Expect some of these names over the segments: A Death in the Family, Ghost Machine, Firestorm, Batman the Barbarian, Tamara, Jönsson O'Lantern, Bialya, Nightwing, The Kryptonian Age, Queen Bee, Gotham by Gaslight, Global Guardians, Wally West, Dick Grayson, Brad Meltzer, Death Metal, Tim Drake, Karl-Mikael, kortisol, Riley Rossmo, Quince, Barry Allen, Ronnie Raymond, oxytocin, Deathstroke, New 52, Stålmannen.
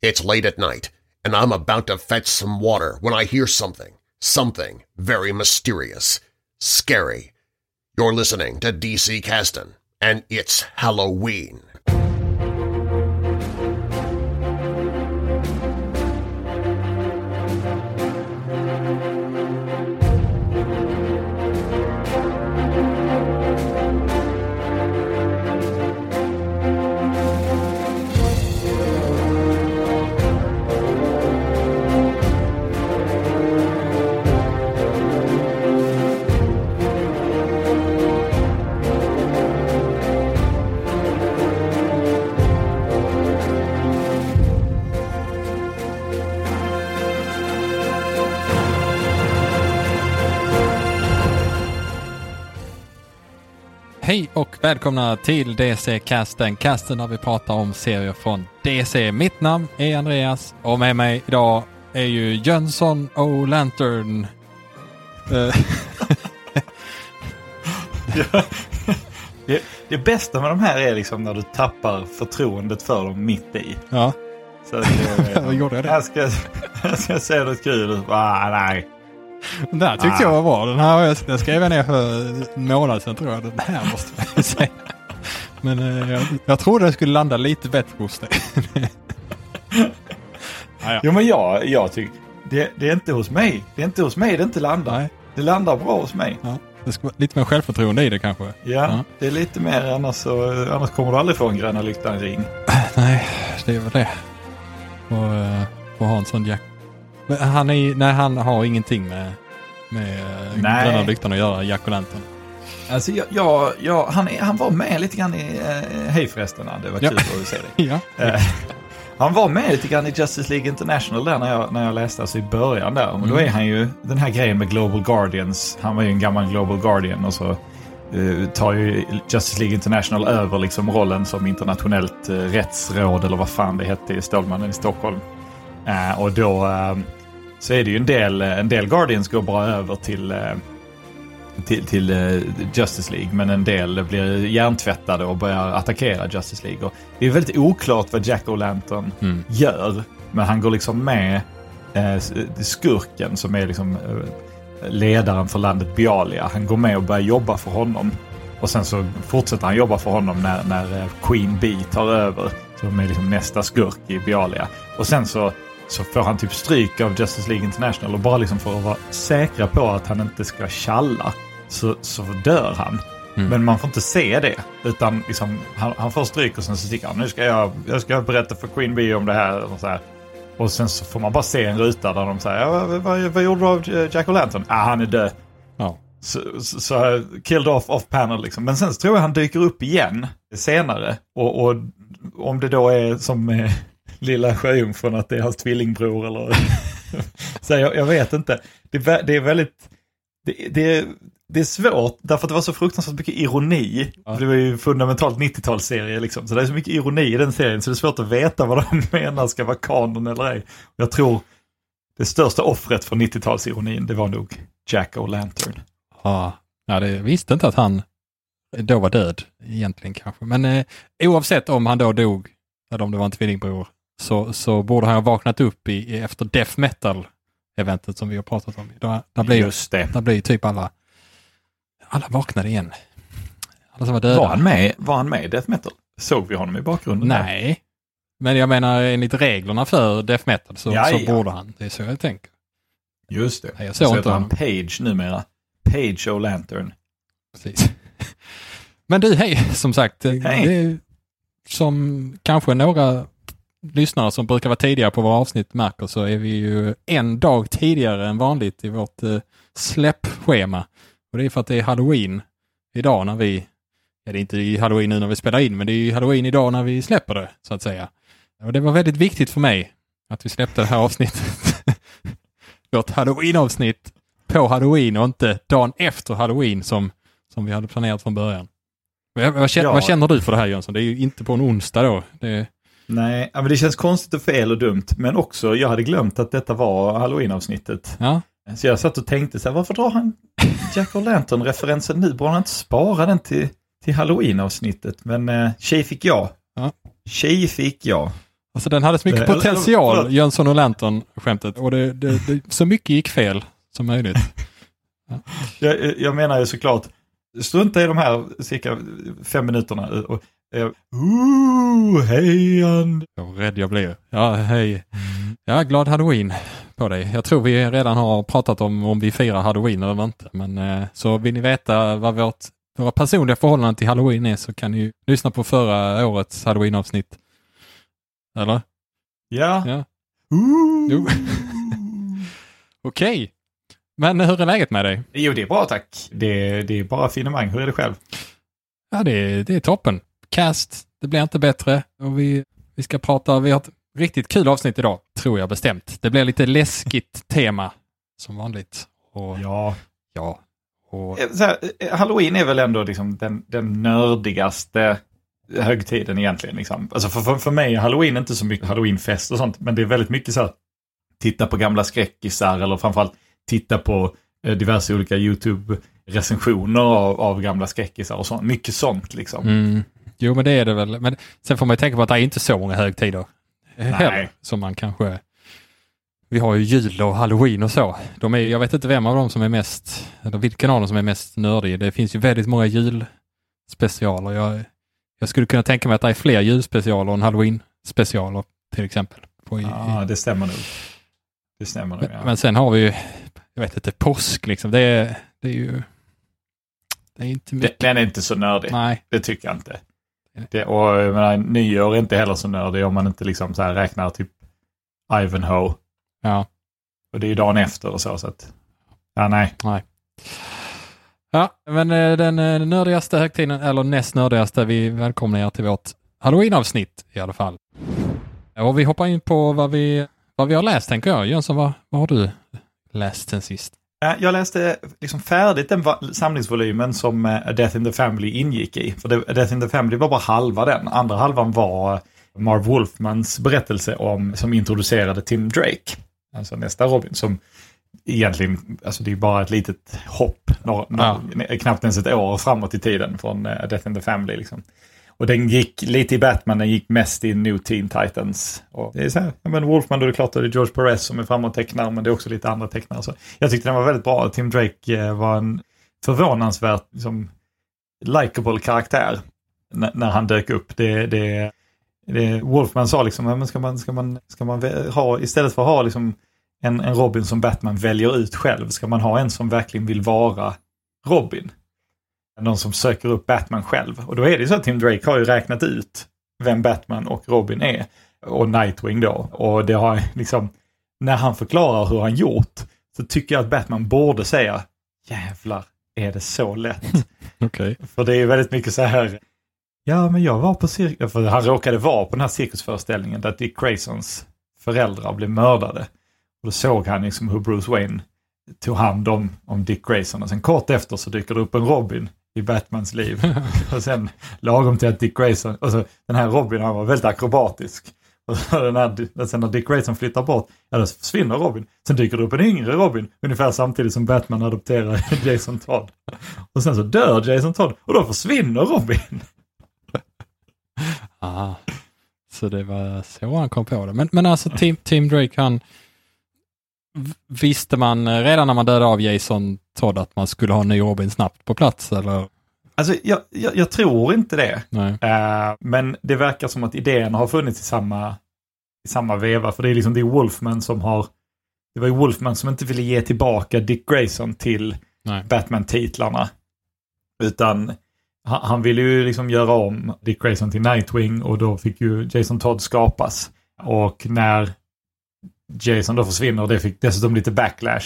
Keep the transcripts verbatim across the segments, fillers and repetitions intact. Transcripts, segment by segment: It's late at night, and I'm about to fetch some water when I hear something, something very mysterious, scary. You're listening to D C Casten, and it's Halloween. Hej och välkomna till D C Casten. Casten där vi pratar om serier från D C. Mitt namn är Andreas och med mig idag är ju Jönsson O'Lantern. det, det bästa med de här är liksom när du tappar förtroendet för dem mitt i. Ja. Så jag gjorde jag det. Jag ska, jag ska säga något kul. Ah, nej. Den där tyckte ah. jag var bra. Den här jag skrev jag ner för en månad sedan, tror jag. Den här måste jag säga. Men eh, jag, jag trodde det skulle landa lite bättre hos dig. ah, ja. Jo, men jag, jag tycker... Det, det är inte hos mig. Det är inte hos mig det inte landar. Nej. Det landar bra hos mig. Ja. Det ska vara lite mer självförtroende i det kanske. Ja, ja. Det är lite mer. Annars, så, annars kommer du aldrig få en gröna lyktan ring. Nej, det är väl det. Och, och ha en sån jack. Men han, är, nej, han har ingenting med, med gröna lyktan att göra, Jack O'Lantern. Alltså, jag, jag, jag, han, han var med lite grann i... Eh, hej förresten, det var kul ja. att se dig. ja. eh, han var med lite grann i Justice League International där när jag, när jag läste alltså, i början där. Men mm. då är han ju... Den här grejen med Global Guardians. Han var ju en gammal Global Guardian och så eh, tar ju Justice League International över liksom, rollen som internationellt eh, rättsråd eller vad fan det hette i Stålmannen i Stockholm. Eh, och då... Eh, så är det ju en del, en del Guardians går bra över till, till, till Justice League, men en del blir hjärntvättade och börjar attackera Justice League. Och det är väldigt oklart vad Jack O'Lantern mm. gör, men han går liksom med eh, skurken som är liksom, eh, ledaren för landet Bialya. Han går med och börjar jobba för honom. Och sen så fortsätter han jobba för honom när, när Queen Bee tar över, som är liksom nästa skurk i Bialya. Och sen så Så får han typ stryk av Justice League International och bara liksom för att vara säkra på att han inte ska challa så, så dör han. Mm. Men man får inte se det, utan liksom, han, han får stryk och sen så tycker han nu ska jag, jag ska berätta för Queen Bee om det här och så här. Och sen så får man bara se en ruta där de säger ja, vad, vad, vad gjorde du av Jack O'Lantern? Ah, han är död. Ja. Så, så, så killed off off panel liksom. Men sen så tror jag han dyker upp igen senare och, och om det då är som... Eh, Lilla sjöjungfrun, att det är hans tvillingbror eller så jag, jag vet inte. Det, det är väldigt det, det, det är svårt därför att det var så fruktansvärt mycket ironi. Ja. Det var ju fundamentalt nittiotalsserie liksom. Så det är så mycket ironi i den serien så det är svårt att veta vad de menar ska vara kanon eller ej. Jag tror det största offret för nittiotalsironin det var nog Jack O'Lantern. Ja, ja det visste inte att han då var död egentligen kanske. Men eh, oavsett om han då dog eller om det var en tvillingbror Så, så borde han ha vaknat upp i, i, efter Death Metal-eventet som vi har pratat om. Där, där blir, Just det. Där blir typ alla alla vaknade igen. Alla som var döda. Var han med, var han med i Death Metal? Såg vi honom i bakgrunden? Nej. Där? Men jag menar enligt reglerna för Death Metal så, ja, så ja. borde han. Det är så jag tänker. Just det. Nej, jag såg så inte han Page numera. Page O'Lantern. Precis. Men du, hej. Som sagt. Hej. Det är, som kanske några... lyssnare som brukar vara tidigare på våra avsnitt märker så är vi ju en dag tidigare än vanligt i vårt eh, släppschema. Och det är för att det är Halloween idag när vi... Ja, det är inte Halloween nu när vi spelar in, men det är ju Halloween idag när vi släpper det, så att säga. Och det var väldigt viktigt för mig att vi släppte det här avsnittet. Vårt Halloween-avsnitt på Halloween och inte dagen efter Halloween som, som vi hade planerat från början. Vad, vad, känner, ja. vad känner du för det här, Jönsson? Det är ju inte på en onsdag då. Det är... Nej, men det känns konstigt och fel och dumt. Men också, jag hade glömt att detta var Halloween-avsnittet. Ja. Så jag satt och tänkte så här, varför drar han Jack O'Lantern-referensen nu? Borde han inte spara den till, till Halloween-avsnittet? Men eh, tjej fick jag. Ja. Tjej fick jag. Alltså den hade så mycket det, potential, eller, Jönsson O'Lantern-skämtet. Och det, det, det, så mycket gick fel som möjligt. Ja. Jag, jag menar ju såklart, strunta i de här cirka fem minuterna. Och, och, ooh, hej Ann! Vad rädd jag blev. Ja, hej. Ja, glad Halloween på dig. Jag tror vi redan har pratat om om vi firar Halloween eller inte. Men, så vill ni veta vad vårt, våra personliga förhållanden till Halloween är, så kan ni lyssna på förra årets Halloween-avsnitt. Eller? Ja. Ja. Okej. Okay. Men hur är läget med dig? Jo, det är bra, tack. Det, det är bara finemang. Hur är det själv? Ja, det, det är toppen. Cast, det blir inte bättre. Och vi, vi ska prata, vi har ett riktigt kul avsnitt idag, tror jag bestämt. Det blir lite läskigt tema, som vanligt. Och, ja. Ja. Och... Så här, Halloween är väl ändå liksom den, den nördigaste högtiden egentligen. Liksom. Alltså för, för, för mig är Halloween inte så mycket Halloweenfest och sånt, men det är väldigt mycket så här, titta på gamla skräckisar, eller framförallt titta på diverse olika YouTube-recensioner av, av gamla skräckisar och sånt. Mycket sånt liksom. Mm. Jo, men det är det väl. Men sen får man ju tänka på att det är inte så många högtider. Nej. Heller, som man kanske... Vi har ju jul och Halloween och så. De är, jag vet inte vem av dem som är mest... Eller vilken av dem som är mest nördig. Det finns ju väldigt många julspecialer. Jag, jag skulle kunna tänka mig att det är fler julspecialer än Halloween-specialer till exempel. På, ja, i, det stämmer nog. Det stämmer nog, ja. Men sen har vi ju... Jag vet inte, påsk liksom. Det är, det är ju... Det är inte mycket. Den är inte så nördig. Nej. Det tycker jag inte. Det, och jag menar, nyår är inte heller så nördig om man inte liksom så här räknar typ Ivanhoe. Ja. Och det är ju dagen efter och så. så att, ja, nej. nej. Ja, men den nördigaste högtiden, eller näst nördigaste, vi välkomnar er till vårt Halloween-avsnitt i alla fall. Och vi hoppar in på vad vi, vad vi har läst, tänker jag. Jönsson, vad, vad har du läst sen sist? Jag läste liksom färdigt den samlingsvolymen som A Death in the Family ingick i. För det, A Death in the Family var bara halva den. Andra halvan var Marv Wolfmans berättelse om, som introducerade Tim Drake. Alltså nästa Robin, som egentligen, alltså det är bara ett litet hopp. Några, ja. några, knappt ens ett år framåt i tiden från A Death in the Family liksom. Och den gick lite i Batman, den gick mest i New Teen Titans. Och det är så här, men Wolfman, då är det klart att det är George Perez som är fram och tecknar, men det är också lite andra tecknare. Så jag tyckte den var väldigt bra. Tim Drake var en förvånansvärt liksom, likable karaktär n- när han dök upp. Det, det, det, Wolfman sa liksom, men ska man, ska man, ska man ha, istället för att ha liksom en, en Robin som Batman väljer ut själv, ska man ha en som verkligen vill vara Robin. Någon som söker upp Batman själv. Och då är det så att Tim Drake har ju räknat ut vem Batman och Robin är. Och Nightwing då. Och det har liksom, när han förklarar hur han gjort, så tycker jag att Batman borde säga, jävlar, är det så lätt? Okay. För det är väldigt mycket så här, ja men jag var på cirkus, för han råkade vara på den här cirkusföreställningen där Dick Graysons föräldrar blev mördade. Och då såg han liksom hur Bruce Wayne tog hand om, om Dick Grayson. Och sen kort efter så dyker det upp en Robin i Batmans liv. Och sen lagom till att Dick Grayson, och så den här Robin, han var väldigt akrobatisk. Och så den här, sen när Dick Grayson flyttar bort, ja då försvinner Robin. Sen dyker det upp en yngre Robin, ungefär samtidigt som Batman adopterar Jason Todd. Och sen så dör Jason Todd, och då försvinner Robin. Ah, så det var så han kom på det. Men, men alltså Tim, Tim Drake, han visste man redan när man dödade av Jason Todd att man skulle ha en ny Robin snabbt på plats, eller? Alltså jag, jag, jag tror inte det. Nej. Uh, men det verkar som att idén har funnits i samma, i samma veva, för det är liksom det är Wolfman som har, det var ju Wolfman som inte ville ge tillbaka Dick Grayson till Nej. Batman-titlarna, utan han, han ville ju liksom göra om Dick Grayson till Nightwing, och då fick ju Jason Todd skapas, och när Jason då försvinner, och det fick dessutom lite backlash,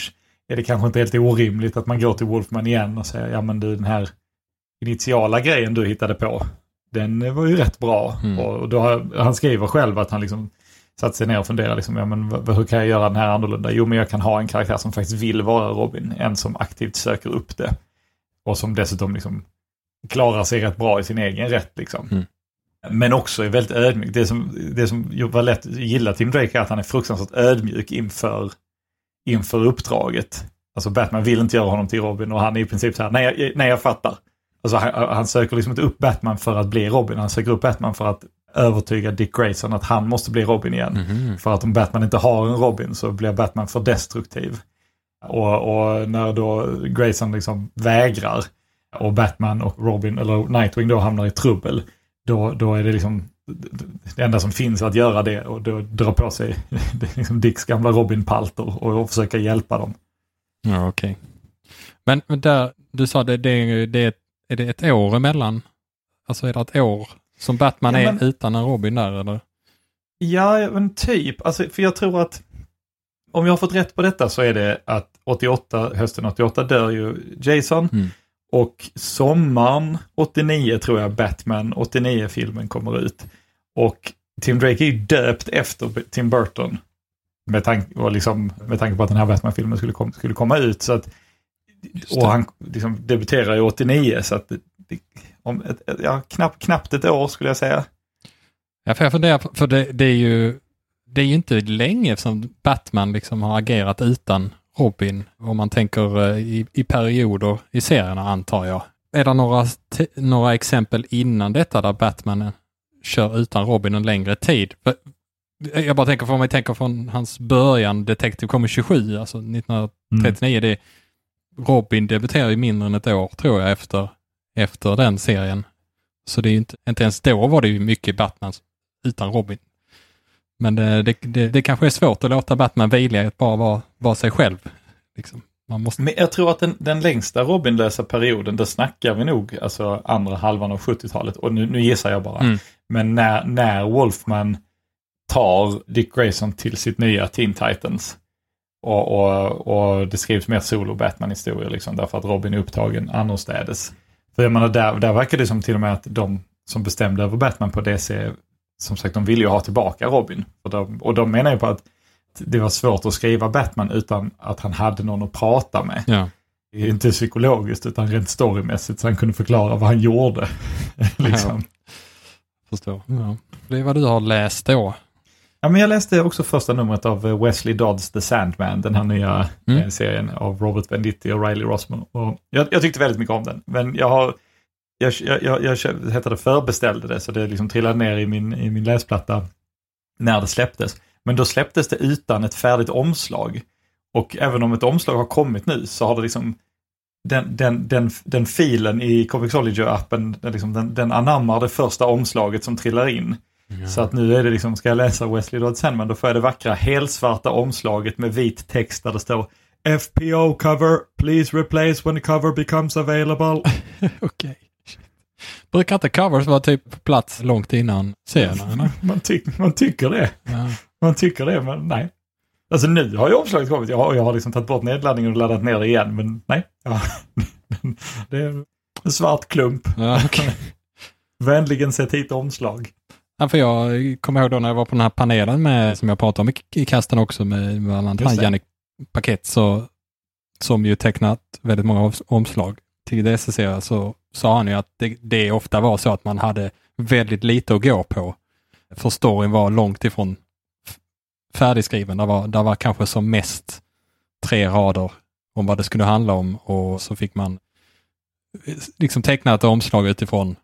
är det kanske inte helt orimligt att man går till Wolfman igen och säger, ja men du, den här initiala grejen du hittade på, den var ju rätt bra. Mm. Och då, han skriver själv att han liksom satt sig ner och funderade liksom, ja men hur kan jag göra den här annorlunda? Jo, men jag kan ha en karaktär som faktiskt vill vara Robin, en som aktivt söker upp det, och som dessutom liksom klarar sig rätt bra i sin egen rätt liksom. Mm. Men också är väldigt ödmjuk. Det som, det som var lätt att gilla Tim Drake är att han är fruktansvärt ödmjuk inför, inför uppdraget. Alltså Batman vill inte göra honom till Robin, och han är i princip så här, nej jag, nej, jag fattar. Alltså han, han söker liksom inte upp Batman för att bli Robin, han söker upp Batman för att övertyga Dick Grayson att han måste bli Robin igen. Mm-hmm. För att om Batman inte har en Robin så blir Batman för destruktiv. Och, och när då Grayson liksom vägrar och Batman och Robin eller Nightwing då hamnar i trubbel, då, då är det liksom det enda som finns att göra det och då dra på sig liksom Dicks gamla Robin-palter och, och försöka hjälpa dem. Ja, okej. Okay. Men, men där, du sa det, det, det är det ett år emellan? Alltså är det ett år som Batman ja, men, är utan en Robin där, eller? Ja, men typ. Alltså, för jag tror att om jag har fått rätt på detta så är det att åttioåtta, hösten åttioåtta dör ju Jason. Mm. Och sommaren åttionio tror jag Batman åttionio-filmen kommer ut. Och Tim Drake är ju döpt efter Tim Burton. Med tanke, liksom, med tanke på att den här Batman-filmen skulle, kom, skulle komma ut. Så att, och han liksom, debuterar i åttionio. Så att, om ett, ja, knapp, knappt ett år skulle jag säga. Ja, för jag funderar på, för det, det är ju... Det är ju inte länge som Batman liksom har agerat utan Robin, om man tänker i, i perioder i serierna, antar jag. Är det några, te- några exempel innan detta där Batman kör utan Robin en längre tid? Jag bara tänker, för mig tänker från hans början, Detective kommer tjugosju, alltså nittonhundratrettionio. Mm. Det, Robin debuterar ju mindre än ett år, tror jag, efter, efter den serien. Så det är ju inte, inte ens då var det ju mycket Batman utan Robin. Men det, det, det, det kanske är svårt att låta Batman vilja att bara vara, vara sig själv. Liksom. Man måste... Men jag tror att den, den längsta Robinlösa perioden, där snackar vi nog alltså andra halvan av sjuttiotalet. Och nu, nu gissar jag bara. Mm. Men när, när Wolfman tar Dick Grayson till sitt nya Teen Titans och, och, och det skrivs mer solo-Batman-historier liksom, därför att Robin är upptagen annorstädes. För jag menar, där, där verkar det som till och med att de som bestämde över Batman på D C, som sagt, de vill ju ha tillbaka Robin. Och de, och de menar ju på att det var svårt att skriva Batman utan att han hade någon att prata med. Ja. Inte psykologiskt utan rent storymässigt, så han kunde förklara vad han gjorde. liksom. Ja. Förstår. Ja. Det är vad du har läst då. Ja, men jag läste också första numret av Wesley Dodds The Sandman, den här nya mm. serien av Robert Venditti och Riley Rossmo. Och jag, jag tyckte väldigt mycket om den. Men jag har... Jag, jag, jag, jag heter det förbeställde det, så det liksom trillade ner i min, i min läsplatta när det släpptes. Men då släpptes det utan ett färdigt omslag. Och även om ett omslag har kommit nu, så har det liksom den, den, den, den filen i Comixology-appen, den, liksom, den, den anammar det första omslaget som trillar in. Ja. Så att nu är det liksom, ska jag läsa Wesley Dodds sen, men då får jag det vackra helsvarta omslaget med vit text där det står F P O cover, please replace when the cover becomes available. Okej. Okay. Brukar inte covers vara typ på plats långt innan serierna? man, ty- man tycker det. Ja. Man tycker det, men nej. Alltså nu har ju omslaget kommit. Jag har, jag har liksom tagit bort nedladdningen och laddat ner det igen. Men nej. Ja. Det är en svart klump. Ja, okay. Vänligen sett hit omslag. Ja, för jag kommer ihåg då när jag var på den här panelen med, som jag pratade om i, i kasten också, med bland annat Jannik Paket, så, som ju tecknat väldigt många omslag till D C-serier, så sa han ju att det, det ofta var så att man hade väldigt lite att gå på. För storyn var långt ifrån f- färdigskriven. Det var, det var kanske som mest tre rader om vad det skulle handla om, och så fick man liksom teckna ett omslag utifrån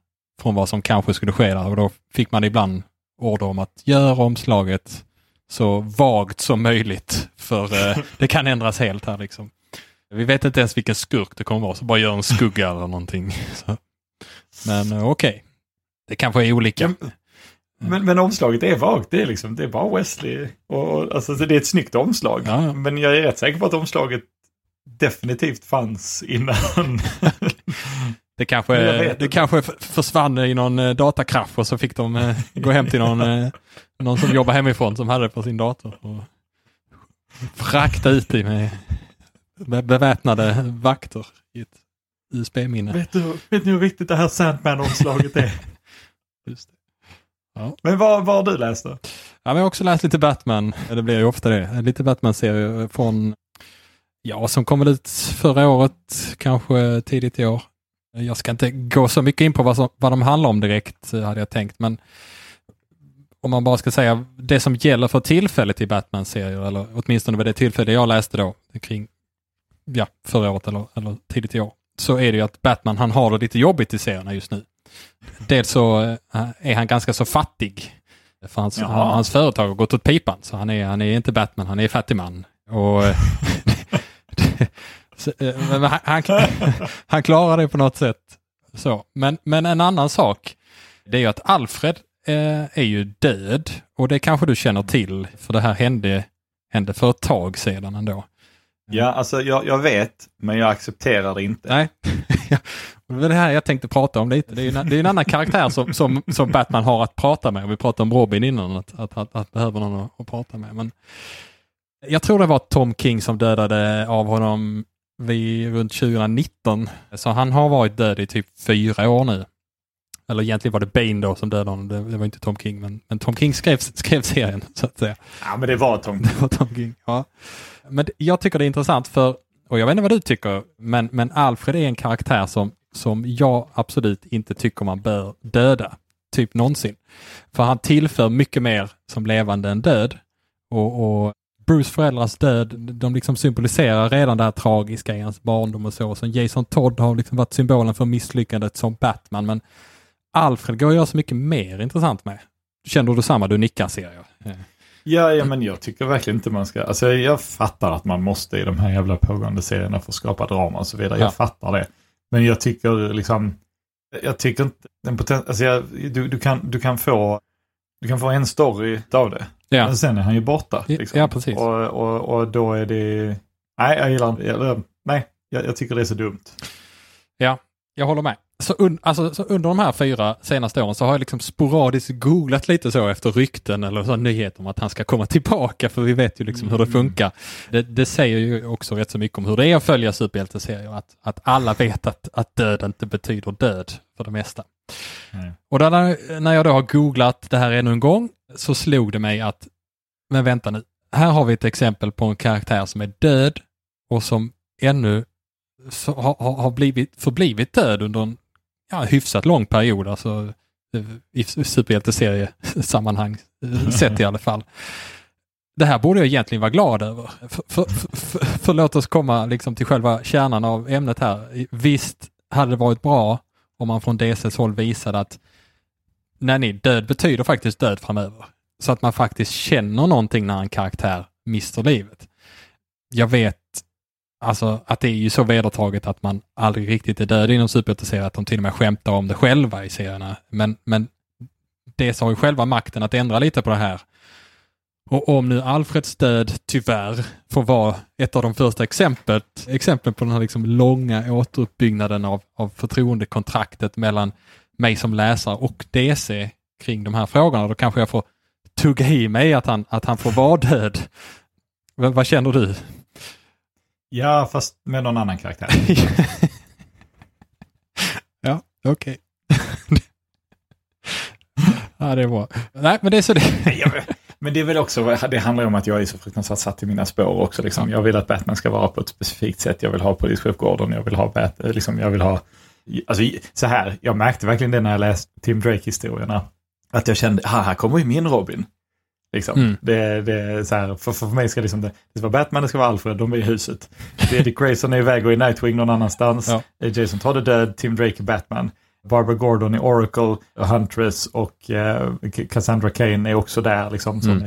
från vad som kanske skulle ske där. Och då fick man ibland order om att göra omslaget så vagt som möjligt, för eh, det kan ändras helt här liksom. Vi vet inte ens vilken skurk det kommer vara, så bara gör en skugga eller någonting. Så. Men okej. Okay. Det kanske är olika. Ja, men, men omslaget är vagt. Det är, liksom, det är bara Wesley. Och, och, alltså, det är ett snyggt omslag. Ja, ja. Men jag är rätt säker på att omslaget definitivt fanns innan. Det kanske, det kanske försvann i någon datakrasch, och så fick de gå hem till någon, någon som jobbar hemifrån som hade det på sin dator. Och frakta ut det med... beväpnade vakter i ett U S B-minne. Vet du, vet du hur viktigt det här Sandman-omslaget är? Just det. Ja. Men vad har du läst då? Ja, men jag har också läst lite Batman. Det blir ju ofta det. Lite Batman-serie från, ja, som kom ut förra året, kanske tidigt i år. Jag ska inte gå så mycket in på vad, som, vad de handlar om direkt, hade jag tänkt. Men om man bara ska säga det som gäller för tillfället i Batman-serier, eller åtminstone vid det tillfället jag läste då, kring ja, förra året eller, eller tidigt i år, så är det ju att Batman, han har det lite jobbigt i serierna just nu. Dels så är han ganska så fattig. För hans, hans företag har gått åt pipan. Så han är, han är inte Batman, han är fattigman. Och han, han klarar det på något sätt. Så. Men, men en annan sak, det är ju att Alfred eh, är ju död. Och det kanske du känner till, för det här hände, hände för ett tag sedan ändå. Ja, alltså jag, jag vet, men jag accepterar det inte. Nej, det är det här jag tänkte prata om lite. Det är ju en, det är en annan karaktär som, som, som Batman har att prata med. Vi pratade om Robin innan, att, att, att, att behöver någon att, att prata med. Men jag tror det var Tom King som dödade av honom vid, runt tjugonitton. Så han har varit död i typ fyra år nu. Eller egentligen var det Bane då som dödade honom. Det, det var inte Tom King, men, men Tom King skrev, skrev serien, så att säga. Ja, men det var Tom, det var Tom King, ja. Men jag tycker det är intressant för, och jag vet inte vad du tycker, men, men Alfred är en karaktär som, som jag absolut inte tycker man bör döda, typ någonsin. För han tillför mycket mer som levande än död. Och, och Bruce föräldrars död, de liksom symboliserar redan det här tragiska i hans barndom och så. Så Jason Todd har liksom varit symbolen för misslyckandet som Batman, men Alfred går ju så mycket mer intressant med. Känner du samma? Du nickar, ser jag. Ja, ja, men jag tycker verkligen inte man ska... Alltså jag fattar att man måste i de här jävla pågående serierna få skapa drama och så vidare. Ja. Jag fattar det. Men jag tycker liksom... Jag tycker inte... Den poten, alltså jag, du, du, kan, du kan få... Du kan få en story av det. Ja. Men sen är han ju borta. Liksom. Ja, precis. Och, och, och då är det... Nej, jag gillar inte... Nej, jag, jag tycker det är så dumt. Ja, jag håller med. Så, un, alltså, så under de här fyra senaste åren så har jag liksom sporadiskt googlat lite så efter rykten eller så nyheter om att han ska komma tillbaka, för vi vet ju liksom mm. hur det funkar. Det, det säger ju också rätt så mycket om hur det är att följa superhjälteserier, att, att alla vet att, att död inte betyder död för det mesta. Mm. Och där, när jag då har googlat det här ännu en gång, så slog det mig att, men vänta nu, här har vi ett exempel på en karaktär som är död och som ännu så, har, har blivit, förblivit död under en ja, hyfsat lång period, alltså i superhjälteseriesammanhang sett i alla fall. Det här borde jag egentligen vara glad över. För, för, för, för låt oss komma liksom till själva kärnan av ämnet här. Visst hade det varit bra om man från D C:s håll visade att när ni död betyder faktiskt död framöver. Så att man faktiskt känner någonting när en karaktär mister livet. Jag vet alltså att det är ju så vedertaget att man aldrig riktigt är död inom superhjälteserien, att de till och med skämtar om det själva i serierna. Men, men det har ju själva makten att ändra lite på det här. Och om nu Alfreds död tyvärr får vara ett av de första exemplet, exempel på den här liksom långa återuppbyggnaden av, av förtroendekontraktet mellan mig som läsare och D C kring de här frågorna, då kanske jag får tugga i mig att han, att han får vara död. V- vad känner du? Ja, fast med någon annan karaktär. Ja, okej. Okay. Ja, det är bra. Nej, men det är så det. Men det är väl också, det handlar om att jag är så fruktansvärt satt i mina spår också. Liksom. Jag vill att Batman ska vara på ett specifikt sätt. Jag vill ha polischef Gordon, jag vill ha Batman, liksom, jag vill ha... Alltså, så här, jag märkte verkligen det när jag läste Tim Drake-historierna. Att jag kände, här kommer ju min Robin. Liksom. Mm. Det, det, så här, för, för mig ska liksom det, det ska vara Batman, det ska vara Alfred, de är i huset. Det är Dick Grayson är iväg och i Nightwing någon annanstans. Ja. Jason Todd är död, Tim Drake är Batman, Barbara Gordon är Oracle, Huntress och eh, Cassandra Cain är också där liksom, som,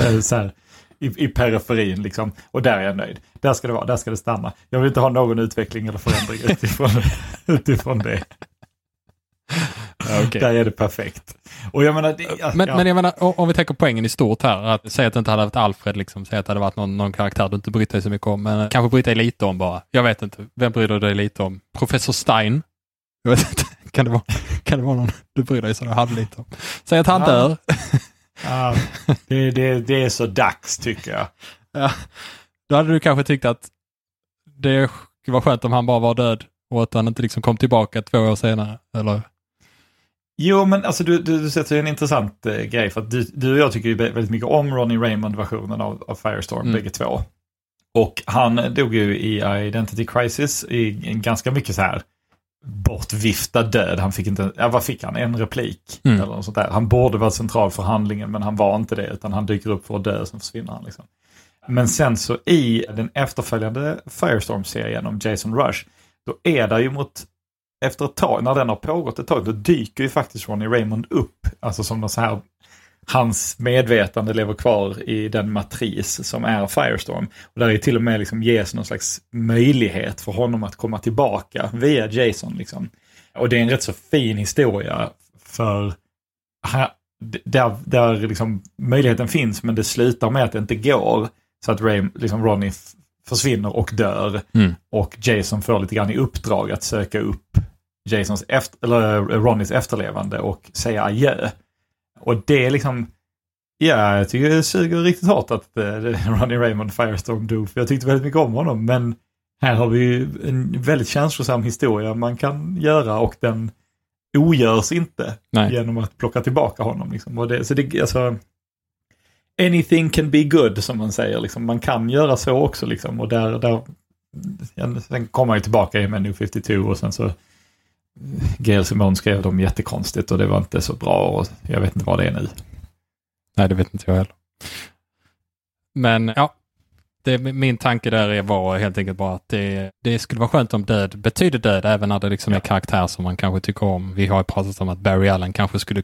mm. så här, i, i periferin liksom. Och där är jag nöjd, där ska det vara, där ska det stanna. Jag vill inte ha någon utveckling eller förändring utifrån, utifrån det. Okay. Där är det perfekt. Och jag menar, det, ja, men, ja. men jag menar, om vi tänker poängen i stort här, att säga att det inte hade varit Alfred, liksom, säga att det hade varit någon, någon karaktär du inte bryr dig så mycket om, men kanske bryr dig lite om bara. Jag vet inte, vem bryr du dig lite om? Professor Stein? Jag vet inte, kan det vara, kan det vara någon du bryr dig så du hade lite om? Säg att han ja. dör. Ja. Det, det, det är så dags, tycker jag. Ja. Då hade du kanske tyckt att det var skönt om han bara var död och att han inte liksom kom tillbaka två år senare, eller... Jo, men alltså du, du, du sätter ju en intressant eh, grej, för att du, du och jag tycker ju väldigt mycket om Ronnie Raymond-versionen av, av Firestorm, mm. bägge två. Och han dog ju i Identity Crisis i ganska mycket så här bortviftad död. Han fick inte, ja, vad fick han? En replik mm. eller något sånt där. Han borde vara central för handlingen, men han var inte det, utan han dyker upp för att dö, sen försvinner han liksom. Men sen så i den efterföljande Firestorm-serien om Jason Rush, då är det ju mot efter ett tag, när den har pågått ett tag, då dyker ju faktiskt Ronnie Raymond upp. Alltså som så här, hans medvetande lever kvar i den matris som är Firestorm. Och där är till och med liksom ges någon slags möjlighet för honom att komma tillbaka via Jason. Liksom. Och det är en rätt så fin historia för där, där liksom möjligheten finns, men det slutar med att det inte går. Så att Ray, liksom Ronnie f- försvinner och dör. Mm. Och Jason får lite grann i uppdrag att söka upp Jasons efter, eller Ronnies efterlevande och säga adjö. Och det är liksom, ja, jag tycker det suger riktigt hårt att uh, Ronnie Raymond Firestorm dog. För jag tyckte väldigt mycket om honom, men här har vi ju en väldigt känslosam historia man kan göra, och den ogörs inte Nej. Genom att plocka tillbaka honom. Liksom. Och det, så det, alltså, anything can be good, som man säger. Liksom. Man kan göra så också. Liksom. Och där, där, sen kommer jag tillbaka i Menu femtiotvå och sen så Gail Simone skrev dem jättekonstigt och det var inte så bra och jag vet inte vad det är nu. Nej, det vet inte jag heller. Men ja, det, min tanke där var helt enkelt bara att det, det skulle vara skönt om död betyder död, även när det liksom ja. Är karaktär som man kanske tycker om. Vi har ju pratat om att Barry Allen kanske skulle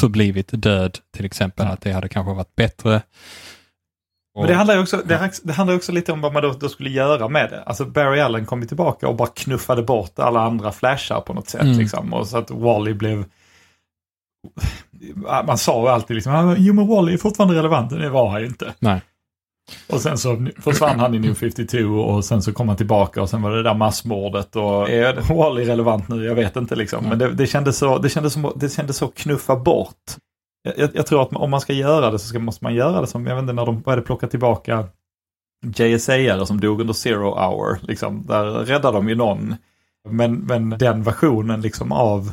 förblivit död till exempel, ja. Att det hade kanske varit bättre. Och, Men det handlar ju också, det, det handlar också lite om vad man då, då skulle göra med det. Alltså Barry Allen kom ju tillbaka och bara knuffade bort alla andra flashar på något sätt. Mm. Liksom. Och så att Wally blev... Man sa ju alltid liksom, jo men Wally är fortfarande relevant, det var han ju inte. Nej. Och sen så försvann han i New femtiotvå och sen så kom han tillbaka och sen var det där massmordet och är Wally relevant nu? Jag vet inte liksom. Mm. Men det, det, kändes så, det, kändes som, det kändes så knuffa bort. Jag, jag tror att om man ska göra det så ska, måste man göra det som, jag vet inte, när de började plocka tillbaka J S A-are som dog under Zero Hour. Liksom, där räddade de ju någon. Men, men den versionen liksom av,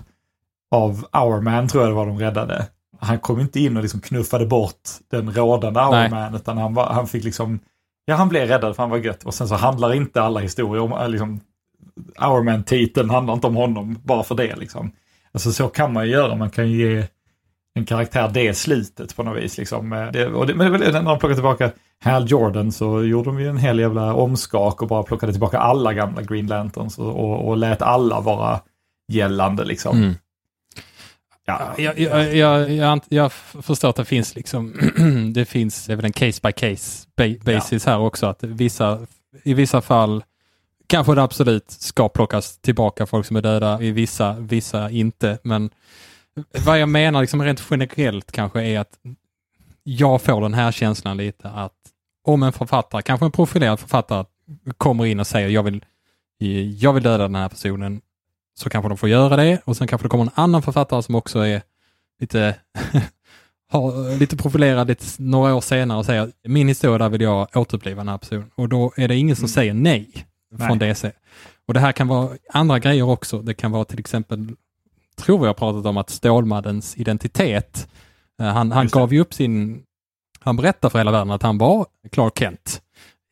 av Our Man tror jag det var de räddade. Han kom inte in och liksom knuffade bort den rådande Our Man, utan han, var, han fick liksom, ja han blev räddad för han var gött. Och sen så handlar inte alla historier om, liksom, Our Man-titeln handlar inte om honom bara för det liksom. Alltså så kan man ju göra, man kan ju ge en karaktär det slutet på något vis liksom. Det, och det, men det, när de plockade tillbaka Hal Jordan så gjorde de ju en hel jävla omskak och bara plockade tillbaka alla gamla Green Lanterns och, och, och lät alla vara gällande liksom. Mm. Ja, jag, jag, jag, jag, jag förstår att det finns liksom det finns även en case by case basis ja. Här också, att vissa, i vissa fall kanske det absolut ska plockas tillbaka folk som är döda, i vissa, vissa inte, men vad jag menar liksom rent generellt kanske är att jag får den här känslan lite att om en författare, kanske en profilerad författare kommer in och säger jag vill, jag vill döda den här personen, så kanske de får göra det, och sen kanske det kommer en annan författare som också är lite, har, lite profilerad lite, några år senare och säger min historia där vill jag återuppliva den här personen, och då är det ingen som säger nej, nej. Från D C. Och det här kan vara andra grejer också, det kan vara till exempel, tror vi har pratat om att Stålmannens identitet, han, han gav ju upp sin, han berättade för hela världen att han var Clark Kent.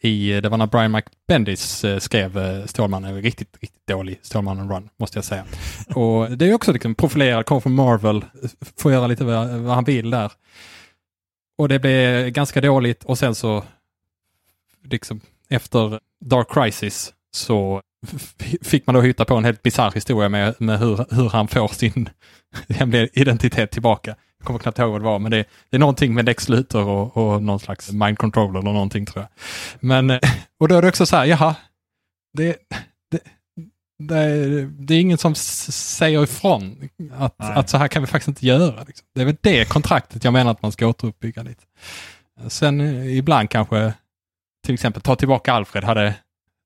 I, det var när Brian McBendis skrev Stålmannen, en riktigt, riktigt dålig Stålmannen run, måste jag säga. Och det är också liksom profilerad, kom från Marvel, får göra lite vad, vad han vill där. Och det blev ganska dåligt, och sen så liksom efter Dark Crisis så fick man då hitta på en helt bizarr historia med, med hur, hur han får sin hemliga identitet tillbaka. Jag kommer knappt ihåg vad det var, men det, det är någonting med Lex Luthor och, och någon slags mind controller eller någonting, tror jag. Men, och då är det också så här, jaha, det, det, det, det är ingen som säger ifrån att, att så här kan vi faktiskt inte göra. Liksom. Det är väl det kontraktet jag menar att man ska återuppbygga lite. Sen ibland kanske, till exempel ta tillbaka Alfred, hade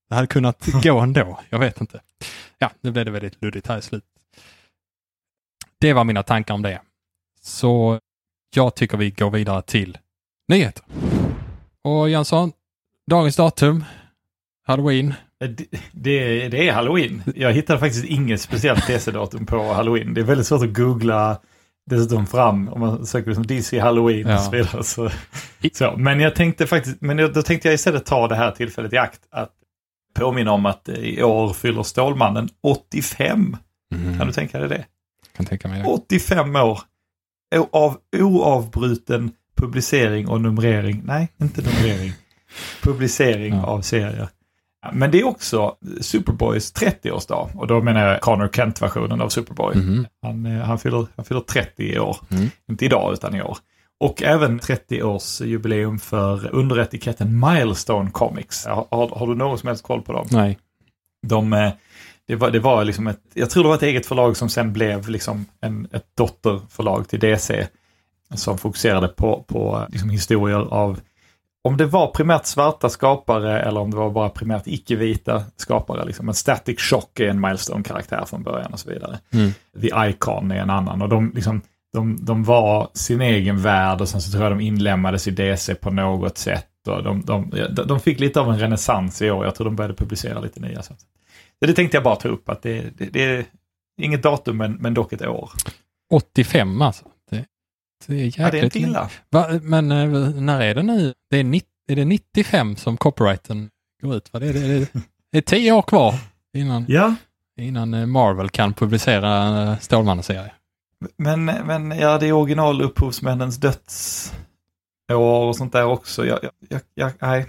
det hade kunnat gå ändå, jag vet inte. Ja, nu blev det väldigt luddigt här i slutet. Det var mina tankar om det. Så jag tycker vi går vidare till nyheter. Och Jönsson, dagens datum, Halloween. Det, det, det är Halloween. Jag hittade faktiskt inget speciellt D C-datum på Halloween. Det är väldigt svårt att googla dessutom fram om man söker som D C Halloween ja. Och så vidare. Så, så. Men jag tänkte faktiskt, men då tänkte jag istället ta det här tillfället i akt att påminna om att i år fyller Stålmannen åttiofem. Mm. Kan du tänka dig det? Kan tänka mig det. åttiofem år av oavbruten publicering och numrering. Nej, inte numrering. Publicering ja. Av serier. Men det är också Superboys trettioårsdag. Och då menar jag Connor Kent-versionen av Superboy. Mm. Han, han, fyller, han fyller trettio i år. Mm. Inte idag utan i år. Och även trettio-årsjubileum för underetiketten Milestone Comics. Har, har du någon som helst koll på dem? Nej. De, det, var, det var liksom ett... Jag tror det var ett eget förlag som sen blev liksom en, ett dotterförlag till D C. Som fokuserade på, på liksom historier av... Om det var primärt svarta skapare eller om det var bara primärt icke-vita skapare. Liksom. En Static Shock är en Milestone-karaktär från början och så vidare. Mm. The Icon är en annan. Och de, liksom, de, de var sin egen värld och sen så tror jag de inlämnades i D C på något sätt. Och de, de, de fick lite av en renässans i år. Jag tror de började publicera lite nya. Så det tänkte jag bara ta upp. Att det, det, det är inget datum men, men dock ett år. åttiofem alltså. Det är, ja, det är en pilla. Men när är det nu? Det är, nittio, är det nittiofem som copyrighten går ut? Va? Det, är, det, är, det är tio år kvar innan, ja. innan Marvel kan publicera Stålmannen-serie. Men, men ja, det är originalupphovsmännens dödsår och sånt där också. Jag, jag, jag, jag, nej.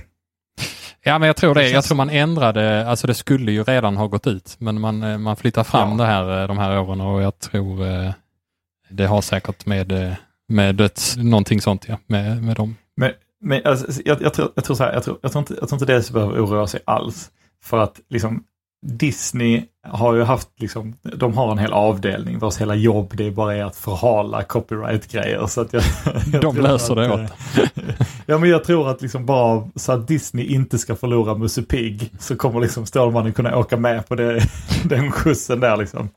Ja, men jag tror det. Jag tror man ändrade, alltså det skulle ju redan ha gått ut. Men man, man flyttar fram ja. det här, de här åren och jag tror det har säkert med... med döds, någonting sånt ja med, med dem. Men, men alltså, jag, jag, tror, jag tror så här, jag tror, jag tror inte, jag tror inte det behöver oroa sig alls för att liksom Disney har ju haft liksom, de har en hel avdelning vars hela jobb det är bara att förhala copyright-grejer så att jag, jag de löser att, det åt ja men jag tror att liksom bara så att Disney inte ska förlora Musse Pig så kommer liksom Stålmannen kunna åka med på det, den skjutsen där liksom.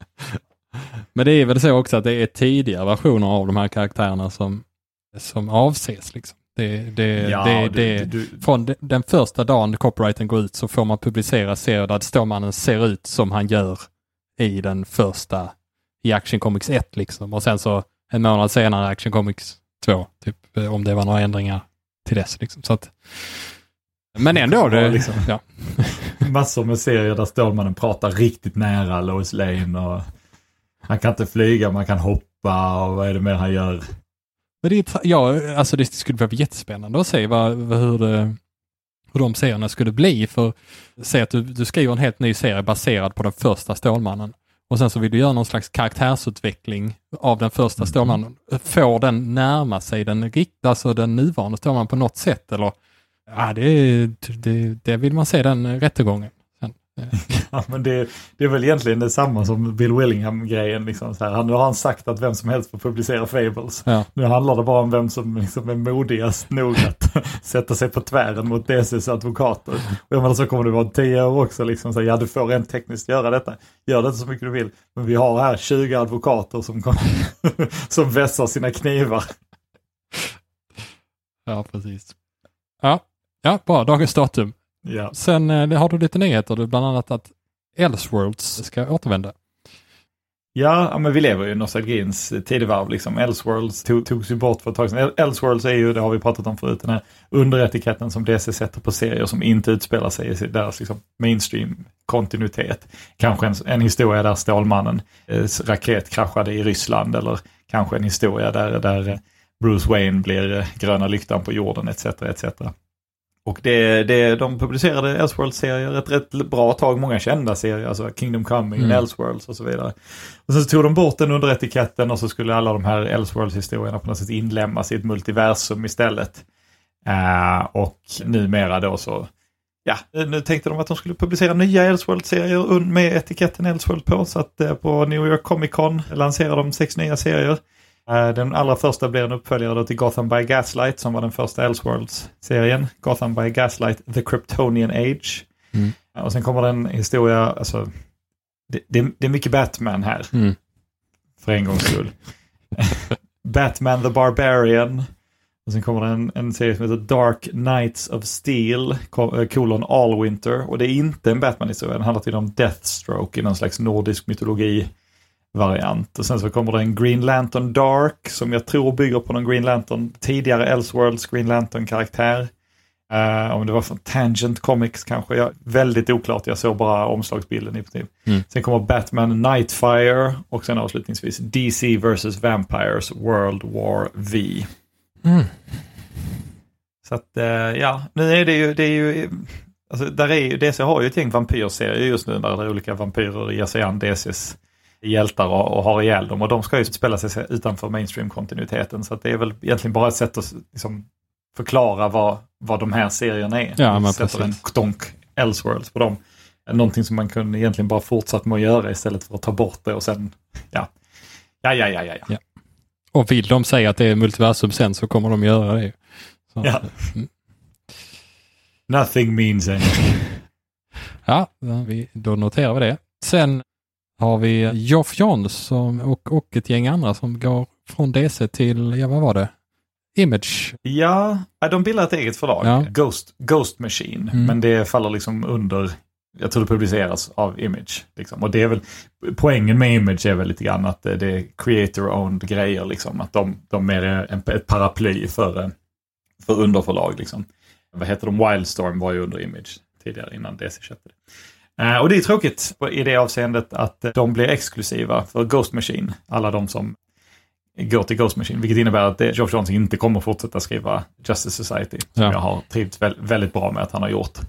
Men det är väl så också att det är tidiga versioner av de här karaktärerna som, som avses. Liksom. Det, det, ja, det, du, det, du, från de, den första dagen copyrighten går ut så får man publicera serier där Stålmannen ser ut som han gör i den första, i Action Comics ett. Liksom. Och sen så en månad senare Action Comics två, typ, om det var några ändringar till dess. Liksom. Så att, men ändå, det, ja, liksom, ja. Massor med serier där Stålmannen pratar riktigt nära Lois Lane och han kan inte flyga, man kan hoppa och vad är det mer han gör? Men det, ja, alltså det skulle vara jättespännande att se vad, hur, det, hur de serierna skulle bli. För se att du, du skriver en helt ny serie baserad på den första Stålmannen. Och sen så vill du göra någon slags karaktärsutveckling av den första Stålmannen. Får den närma sig den, alltså den nuvarande Stålmannen på något sätt? Eller, ja, det, det, det vill man se den rättegången. Ja, men det, det är väl egentligen detsamma som Bill Willingham-grejen. Liksom, så här. Han, nu har han sagt att vem som helst får publicera Fables. Ja. Nu handlar det bara om vem som liksom, är modigast nog att sätta sig på tvären mot D C:s advokater. Och jag menar, så kommer det vara tio år också. Liksom, så här, ja, du får rent tekniskt göra detta. Gör det så mycket du vill. Men vi har här tjugo advokater som, som vässar sina knivar. Ja, precis. Ja, ja bra. Dagens datum. Ja. Sen eh, har du lite nyheter, bland annat att Elseworlds ska återvända. Ja, men vi lever ju i nostalgins tidevarv. Liksom. Elseworlds tog, togs ju bort för ett tag sedan. Elseworlds är ju, det har vi pratat om förut, den här underetiketten som D C sätter på serier som inte utspelar sig i deras liksom, mainstream-kontinuitet. Kanske en, en historia där Stålmannen eh, raket kraschade i Ryssland eller kanske en historia där, där Bruce Wayne blir eh, gröna lyktan på jorden et cetera et cetera. Och det, det, de publicerade Elseworlds-serier ett rätt bra tag. Många kända serier, alltså Kingdom Coming, mm. Elseworlds och så vidare. Och sen så tog de bort den under etiketten och så skulle alla de här Elseworlds-historierna på något sätt inlämnas i ett multiversum istället. Uh, och numera då så... Ja, nu tänkte de att de skulle publicera nya Elseworlds-serier med etiketten Elseworld på. Så att uh, på New York Comic Con lanserar de sex nya serier. Den allra första blir en uppföljare till Gotham by Gaslight som var den första Elseworlds-serien. Gotham by Gaslight, The Kryptonian Age. Mm. Och sen kommer den historia, alltså det, det, det är mycket Batman här. Mm. För en gångs skull. Batman the Barbarian. Och sen kommer en, en serie som heter Dark Knights of Steel, colon All Winter. Och det är inte en Batman-historia, den handlar till om Deathstroke i någon slags nordisk mytologi. Variant. Och sen så kommer det en Green Lantern Dark som jag tror bygger på någon Green Lantern tidigare Elseworlds Green Lantern-karaktär. Uh, om det var från Tangent Comics kanske. Jag, väldigt oklart, jag såg bara omslagsbilden i princip. Mm. Sen kommer Batman Nightfire och sen avslutningsvis D C versus Vampires World War V. Mm. Så att uh, ja, nu är det ju, det är ju Alltså, där är, D C har ju ett gäng vampyrserier just nu där det olika vampyrer ger sig an D C:s hjältar och, och har ihjäl dem. Och de ska ju spela sig utanför mainstream-kontinuiteten. Så att det är väl egentligen bara ett sätt att liksom, förklara vad, vad de här serierna är. Ja, men sätter en ktonk Elseworlds på dem. Någonting som man kunde egentligen bara fortsatt med att göra istället för att ta bort det och sen, ja, ja, ja, ja, ja. ja. Och vill de säga att det är multiversum sen så kommer de göra det. Så. Ja. Mm. Nothing means anything. Ja, då noterar vi det. Sen har vi Geoff Johns som, och, och ett gäng andra som går från D C till, ja vad var det? Image. Ja, de bildar ett eget förlag. Ja. Ghost, Ghost Machine. Mm. Men det faller liksom under, jag tror det publiceras av Image. Liksom. Och det är väl, poängen med Image är väl lite grann att det är creator-owned grejer. Liksom. Att de, de är en, ett paraply för, för underförlag. Liksom. Vad heter de? Wildstorm var ju under Image tidigare innan D C köpte det. Eh, och det är tråkigt i det avseendet att de blir exklusiva för Ghost Machine. Alla de som går till Ghost Machine. Vilket innebär att Geoff Johns inte kommer fortsätta skriva Justice Society. Som ja. jag har trivts vä- väldigt bra med att han har gjort.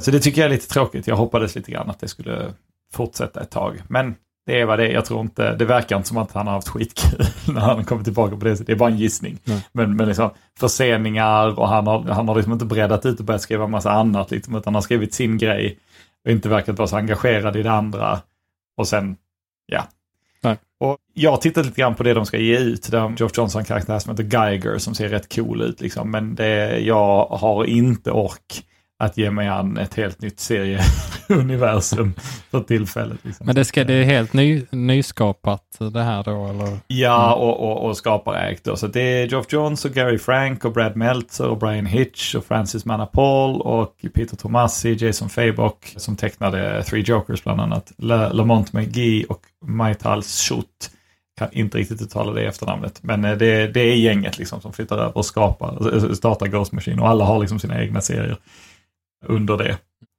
Så det tycker jag är lite tråkigt. Jag hoppades lite grann att det skulle fortsätta ett tag. Men det är vad det är. Jag tror inte, det verkar inte som att han har haft skitkul när han kommer tillbaka på det. Det är bara en gissning. Mm. Men, men liksom förseningar och han har, han har liksom inte breddat ut och börjat skriva en massa annat. Liksom, utan han har skrivit sin grej och inte verkat vara så engagerad i det andra. Och sen, ja. Nej. Och jag tittar lite grann på det de ska ge ut. Det är Geoff Johns karaktär som heter Geiger som ser rätt cool ut. Liksom. Men det, jag har inte ork att ge mig an ett helt nytt serieuniversum för tillfället. Liksom. Men det ska det är helt ny, nyskapat det här då? Eller? Ja, och, och, och skaparägt då. Så det är Geoff Johns och Gary Frank och Brad Meltzer och Brian Hitch och Francis Manapol och Peter Tomasi, Jason Fabok som tecknade Three Jokers bland annat. La- Lamont McGee och Maital Schutt. Kan inte riktigt uttala det efternamnet. Men det, det är gänget liksom som flyttar över och skapar, startar Ghost Machine och alla har liksom sina egna serier under det.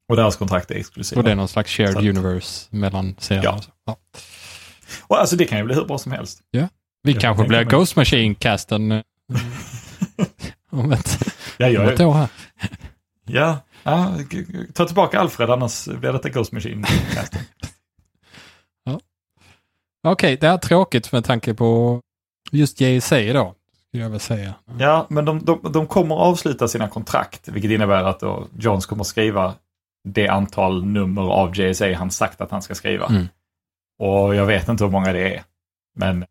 Och deras kontrakt är exklusiva. Och det är någon slags shared att, universe mellan serierna. Ja. Ja. Och alltså det kan ju bli hur bra som helst. Ja. Vi jag kanske blir Ghost Machine-casten om ett, ja, om ett år här. Ja. ja, ta tillbaka Alfred annars blir detta Ghost Machine-casten. Ja. Okej, okay, det är tråkigt med tanke på just J S A då. Jag vill säga. Ja, men de, de, de kommer avsluta sina kontrakt, vilket innebär att då Johns kommer skriva det antal nummer av J S A han sagt att han ska skriva. Mm. Och jag vet inte hur många det är. Men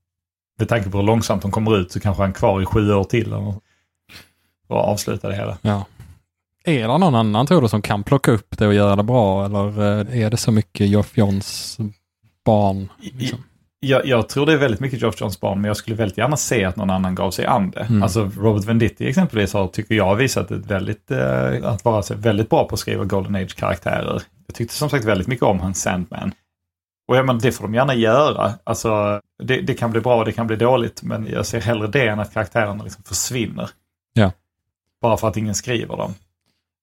med tanke på hur långsamt de kommer ut så kanske han kvar i sju år till och, och avsluta det hela. Ja. Är det någon annan tror du som kan plocka upp det och göra det bra? Eller är det så mycket Geoff Johns barn? Liksom? I, Jag, jag tror det är väldigt mycket Geoff Johns barn, men jag skulle väldigt gärna se att någon annan gav sig an det. Mm. Alltså Robert Venditti exempelvis har, tycker jag, visat ett väldigt, eh, att vara så väldigt bra på att skriva Golden Age-karaktärer. Jag tyckte som sagt väldigt mycket om hans Sandman. Och jag menar, det får de gärna göra. Alltså, det, det kan bli bra och det kan bli dåligt, men jag ser hellre det än att karaktärerna liksom försvinner. Ja. Bara för att ingen skriver dem.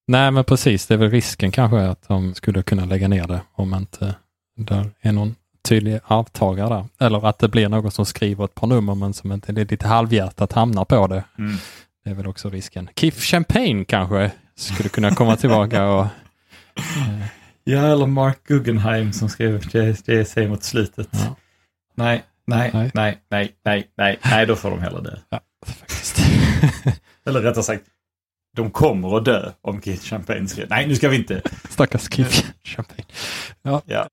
Nej, men precis. Det är väl risken kanske att de skulle kunna lägga ner det om inte där är någon tydlig avtagare där. Eller att det blir någon som skriver ett par nummer men som inte det är lite halvhjärtat hamnar på det. Mm. Det är väl också risken. Kiff Champagne kanske skulle kunna komma tillbaka och eh. ja, eller Mark Guggenheim som skrev J S A mot slutet. Ja. Nej, nej, nej, nej, nej, nej, nej, nej, då får de hellre dö. Ja, faktiskt. Eller rättare sagt, de kommer att dö om Kiff Champagne skriver. Nej, nu ska vi inte. Stackars Kiff Champagne. Ja. ja.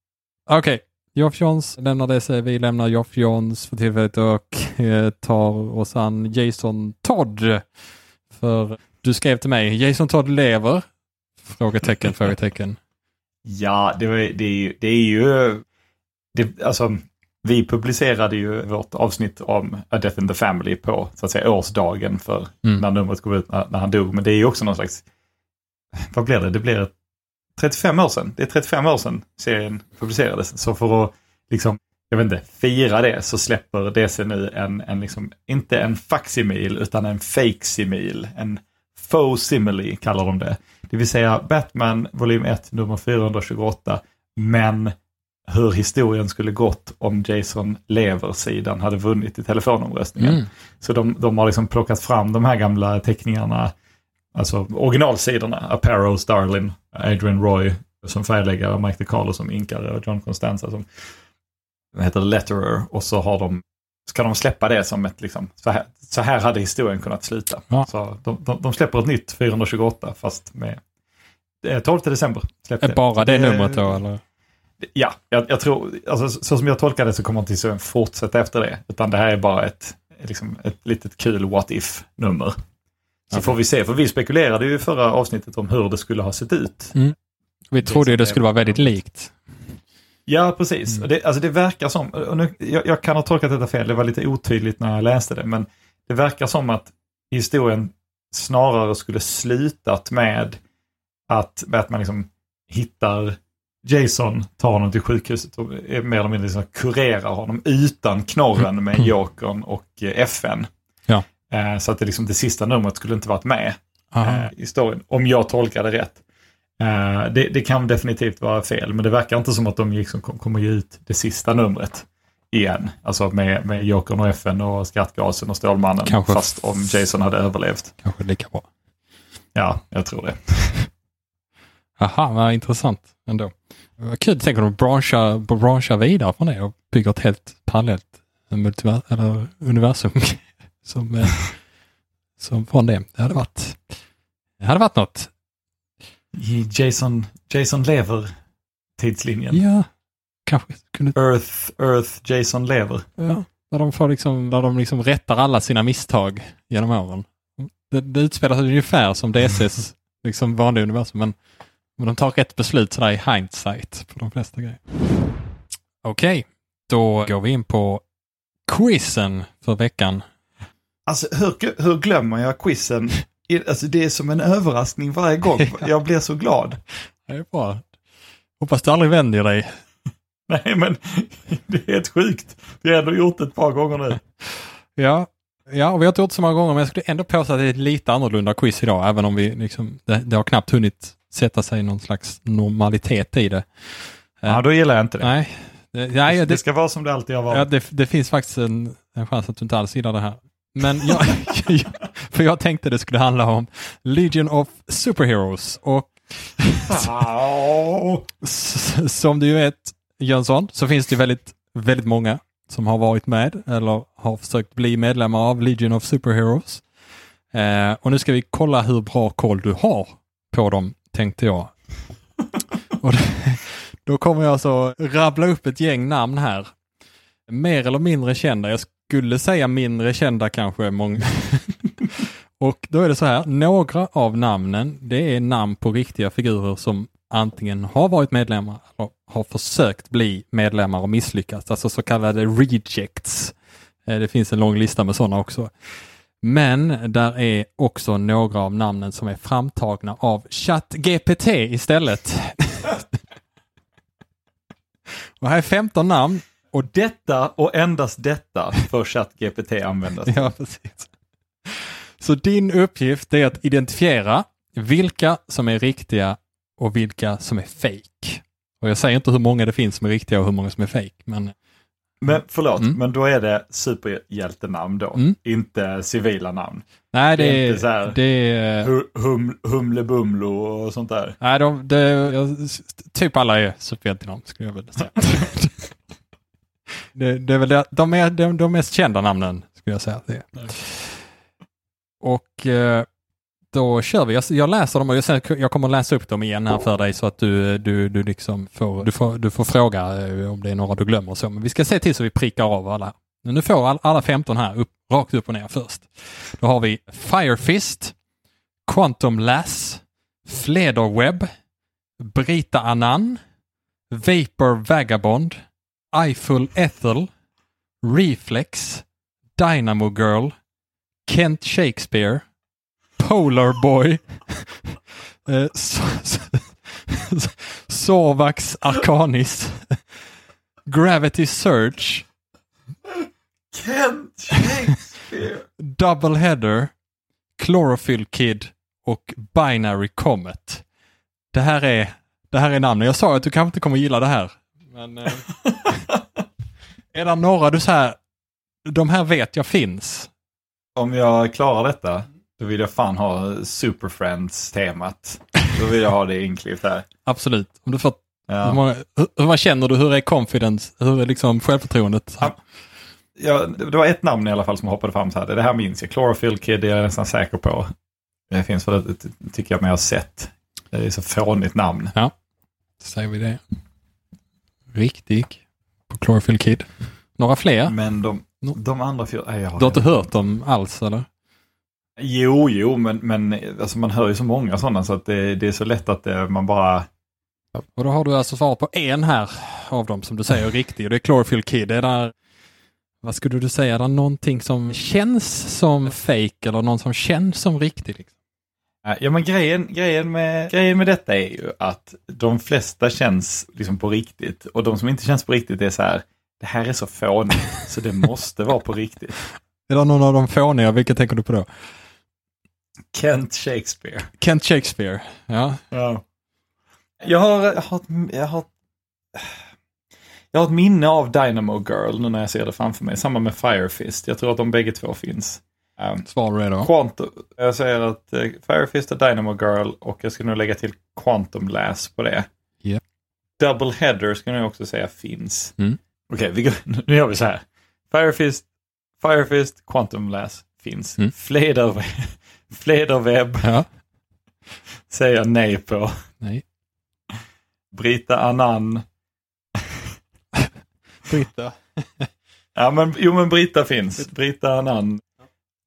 Okej. Okay. Geoff Johns lämnar det sig. Vi lämnar Geoff Johns för tillfället och eh, tar oss an Jason Todd. För du skrev till mig, Jason Todd lever? Frågetecken, frågetecken. Ja, det, var, det, är, ju, det är ju... Det, alltså, vi publicerade ju vårt avsnitt om A Death in the Family på så att säga, årsdagen för mm. när numret kom ut när, när han dog. Men det är ju också någon slags... Vad blir det? Det blir ett trettiofem år sedan. Det är trettiofem år sedan serien publicerades. Så för att liksom, jag vet inte, fira det så släpper D C nu en, en liksom, inte en facsimil utan en fakesimil. En faux simile kallar de det. Det vill säga Batman volym ett nummer fyrahundratjugoåtta. Men hur historien skulle gått om Jason Lever-sidan hade vunnit i telefonomröstningen. Mm. Så de, de har liksom plockat fram de här gamla teckningarna Alltså originalsidorna, Aparo, Starlin, Adrian Roy som färgläggare, Mike DiCarlo som inkare och John Constanza som heter letterer. Och så har de, ska de släppa det som ett liksom, så här, så här hade historien kunnat sluta. Ja. Så de, de, de släpper ett nytt fyrahundratjugoåtta fast med tolfte december. Släppte. Bara det, det numret då eller? Ja, jag, jag tror, alltså, så som jag tolkar det så kommer inte historien fortsätta efter det. Utan det här är bara ett, liksom, ett litet kul what-if-nummer. Så okay. Får vi se, för vi spekulerade ju i förra avsnittet om hur det skulle ha sett ut. Mm. Vi trodde ju det skulle vara väldigt likt. Ja, precis. Mm. Och det, alltså det verkar som, och nu, jag, jag kan ha tolkat detta fel, det var lite otydligt när jag läste det, men det verkar som att historien snarare skulle slutat med att Batman liksom hittar Jason, tar honom till sjukhuset och är mer eller mindre liksom kurerar honom utan knorren med Jokern och F N. Ja. Så att det, liksom, det sista numret skulle inte varit med i historien, om jag tolkar det rätt. Uh, det, det kan definitivt vara fel, men det verkar inte som att de liksom kom, kommer ge ut det sista numret igen, alltså med, med Jokern och F N och Skattgasen och Stålmannen, kanske, fast om Jason hade överlevt. Kanske lika bra. Ja, jag tror det. Aha, vad intressant ändå. Kul, tänker de branscha, branscha vidare från det och bygger ett helt parallellt multiver- eller universum som, som från det. Det hade varit, det hade varit något. I Jason, Jason lever tidslinjen. Ja, kanske kunde... Earth, Earth, Jason lever. Ja, där de får liksom, där de liksom rättar alla sina misstag genom åren. Det, det utspelar sig ungefär som D C:s liksom vanliga universum, men, men de tar rätt beslut sådär i hindsight på de flesta grejer. Okej, okay, då går vi in på quizen för veckan. Alltså, hur, hur glömmer jag quizen? Alltså, det är som en överraskning varje gång. Jag blir så glad. Det är bra. Hoppas du aldrig vänder dig. Nej, men det är helt sjukt. Vi har ändå gjort det ett par gånger nu. Ja, ja, och vi har inte gjort så många gånger, men jag skulle ändå påstå att det är ett lite annorlunda quiz idag, även om vi liksom, det, det har knappt hunnit sätta sig någon slags normalitet i det. Ja, då gillar jag inte det. Nej, det, nej, det, det ska vara som det alltid har varit. Ja, det, det finns faktiskt en, en chans att du inte alls gillar det här. Men jag, för jag tänkte det skulle handla om Legion of Superheroes. Och som du vet, Jönsson, så finns det väldigt, väldigt många som har varit med eller har försökt bli medlemmar av Legion of Superheroes. Eh, och nu ska vi kolla hur bra koll du har på dem, tänkte jag. Och det, då kommer jag så rabbla upp ett gäng namn här. Mer eller mindre kända. Jag skulle säga mindre kända kanske många. Och då är det så här, några av namnen, det är namn på riktiga figurer som antingen har varit medlemmar eller har försökt bli medlemmar och misslyckats, alltså så kallade rejects. Det finns en lång lista med sådana också. Men där är också några av namnen som är framtagna av ChatGPT istället. Och här är femton namn. Och detta och endast detta för ChatGPT användas. Ja, precis. Så din uppgift är att identifiera vilka som är riktiga och vilka som är fake. Och jag säger inte hur många det finns som är riktiga och hur många som är fake. Men, men förlåt, mm. men då är det superhjältenamn då, mm. inte civila namn. Nej, det, det är inte så här det, hum, humlebumlo och sånt där. Nej, de, det, jag, typ alla är superhjältenamn skulle jag vilja säga. Det, det är väl det, de är de, de mest kända namnen skulle jag säga. Det. Och eh, då kör vi. Jag, jag läser dem och jag, sen, jag kommer läsa upp dem igen här för dig så att du, du, du, liksom får, du, får, du får fråga om det är några du glömmer och så. Men vi ska se till så vi prickar av alla. Nu får all, alla femton här upp, rakt upp och ner först. Då har vi Firefist, Quantum Lass, Flederweb, Brita Annan, Vapor Vagabond, Eyeful Ethel, Reflex, Dynamo Girl, Kent Shakespeare, Polar Boy, eh, Sovax Arcanis, Gravity Surge, Kent Shakespeare, Doubleheader, Chlorophyll Kid och Binary Comet. Det här är, det här är namnen. Jag sa att du kanske inte kommer gilla det här. Men eh, är det några du så här, de här vet jag finns? Om jag klarar detta Då vill jag fan ha Super Friends-temat. Då vill jag ha det inklippt här. Absolut. Om du får, ja. man, hur man känner du? Hur är confidence? Hur är liksom självförtroendet? Ja. Ja, det var ett namn i alla fall som hoppade fram så här. Det här minns jag. Chlorophyll Kid är jag nästan säker på. Det finns väl, det tycker jag att jag har sett. Det är så fånigt namn. Ja, så säger vi det. Riktigt på Chlorophyll Kid. Några fler? Men de, de andra fyra... Nej, jag har du har inte hört dem alls, eller? Jo, jo, men, men alltså man hör ju så många sådana så att det, det är så lätt att det, man bara... Och då har du alltså svarat på en här av dem som du säger riktigt. Och det är Chlorophyll Kid. Det är där... Vad skulle du säga? Är det någonting som känns som fake eller någon som känns som riktig? Liksom? Ja, men grejen, grejen, med, grejen med detta är ju att de flesta känns liksom på riktigt. Och de som inte känns på riktigt är så här, det här är så fånigt så det måste vara på riktigt. Är det någon av de fåniga? Vilka tänker du på då? Kent Shakespeare. Kent Shakespeare, ja. ja. Jag har... Jag har, jag har... Jag har ett minne av Dynamo Girl nu när jag ser det framför mig. Samma med Firefist. Jag tror att de bägge två finns. Um, Svar är då. Quantum, jag säger att uh, Firefist är Dynamo Girl och jag ska nu lägga till Quantum Lass på det. Yeah. Double Header ska jag också säga finns. Mm. Okej, okay, nu gör vi så här. Firefist, Firefist, Quantum Lass finns. Mm. Flederweb, Flederweb ja. säger jag nej på. Nej. Brita Annan. Brita. ja, men, jo, men Brita finns. Brita Annan.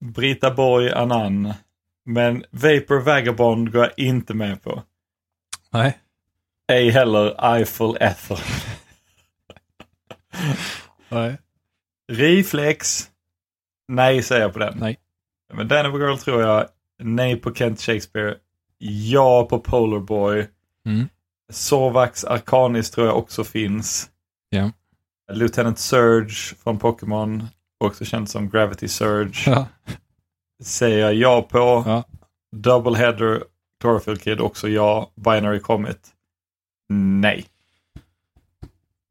Brita Borg Annan. Men Vapor Vagabond går jag inte med på. Nej. Ej heller Eiffel Ethel. Nej. Reflex. Nej, säger jag på den. Nej. Men Dynamo Girl tror jag. Nej på Kent Shakespeare. Ja på Polar Boy. Mm. Sorvax Arcanis tror jag också finns. Ja. Lieutenant Surge från Pokémon. Också känd som Gravity Surge. Ja. Säger jag ja på. Ja. Double Header. Chlorophyll Kid också ja. Binary Comet. Nej.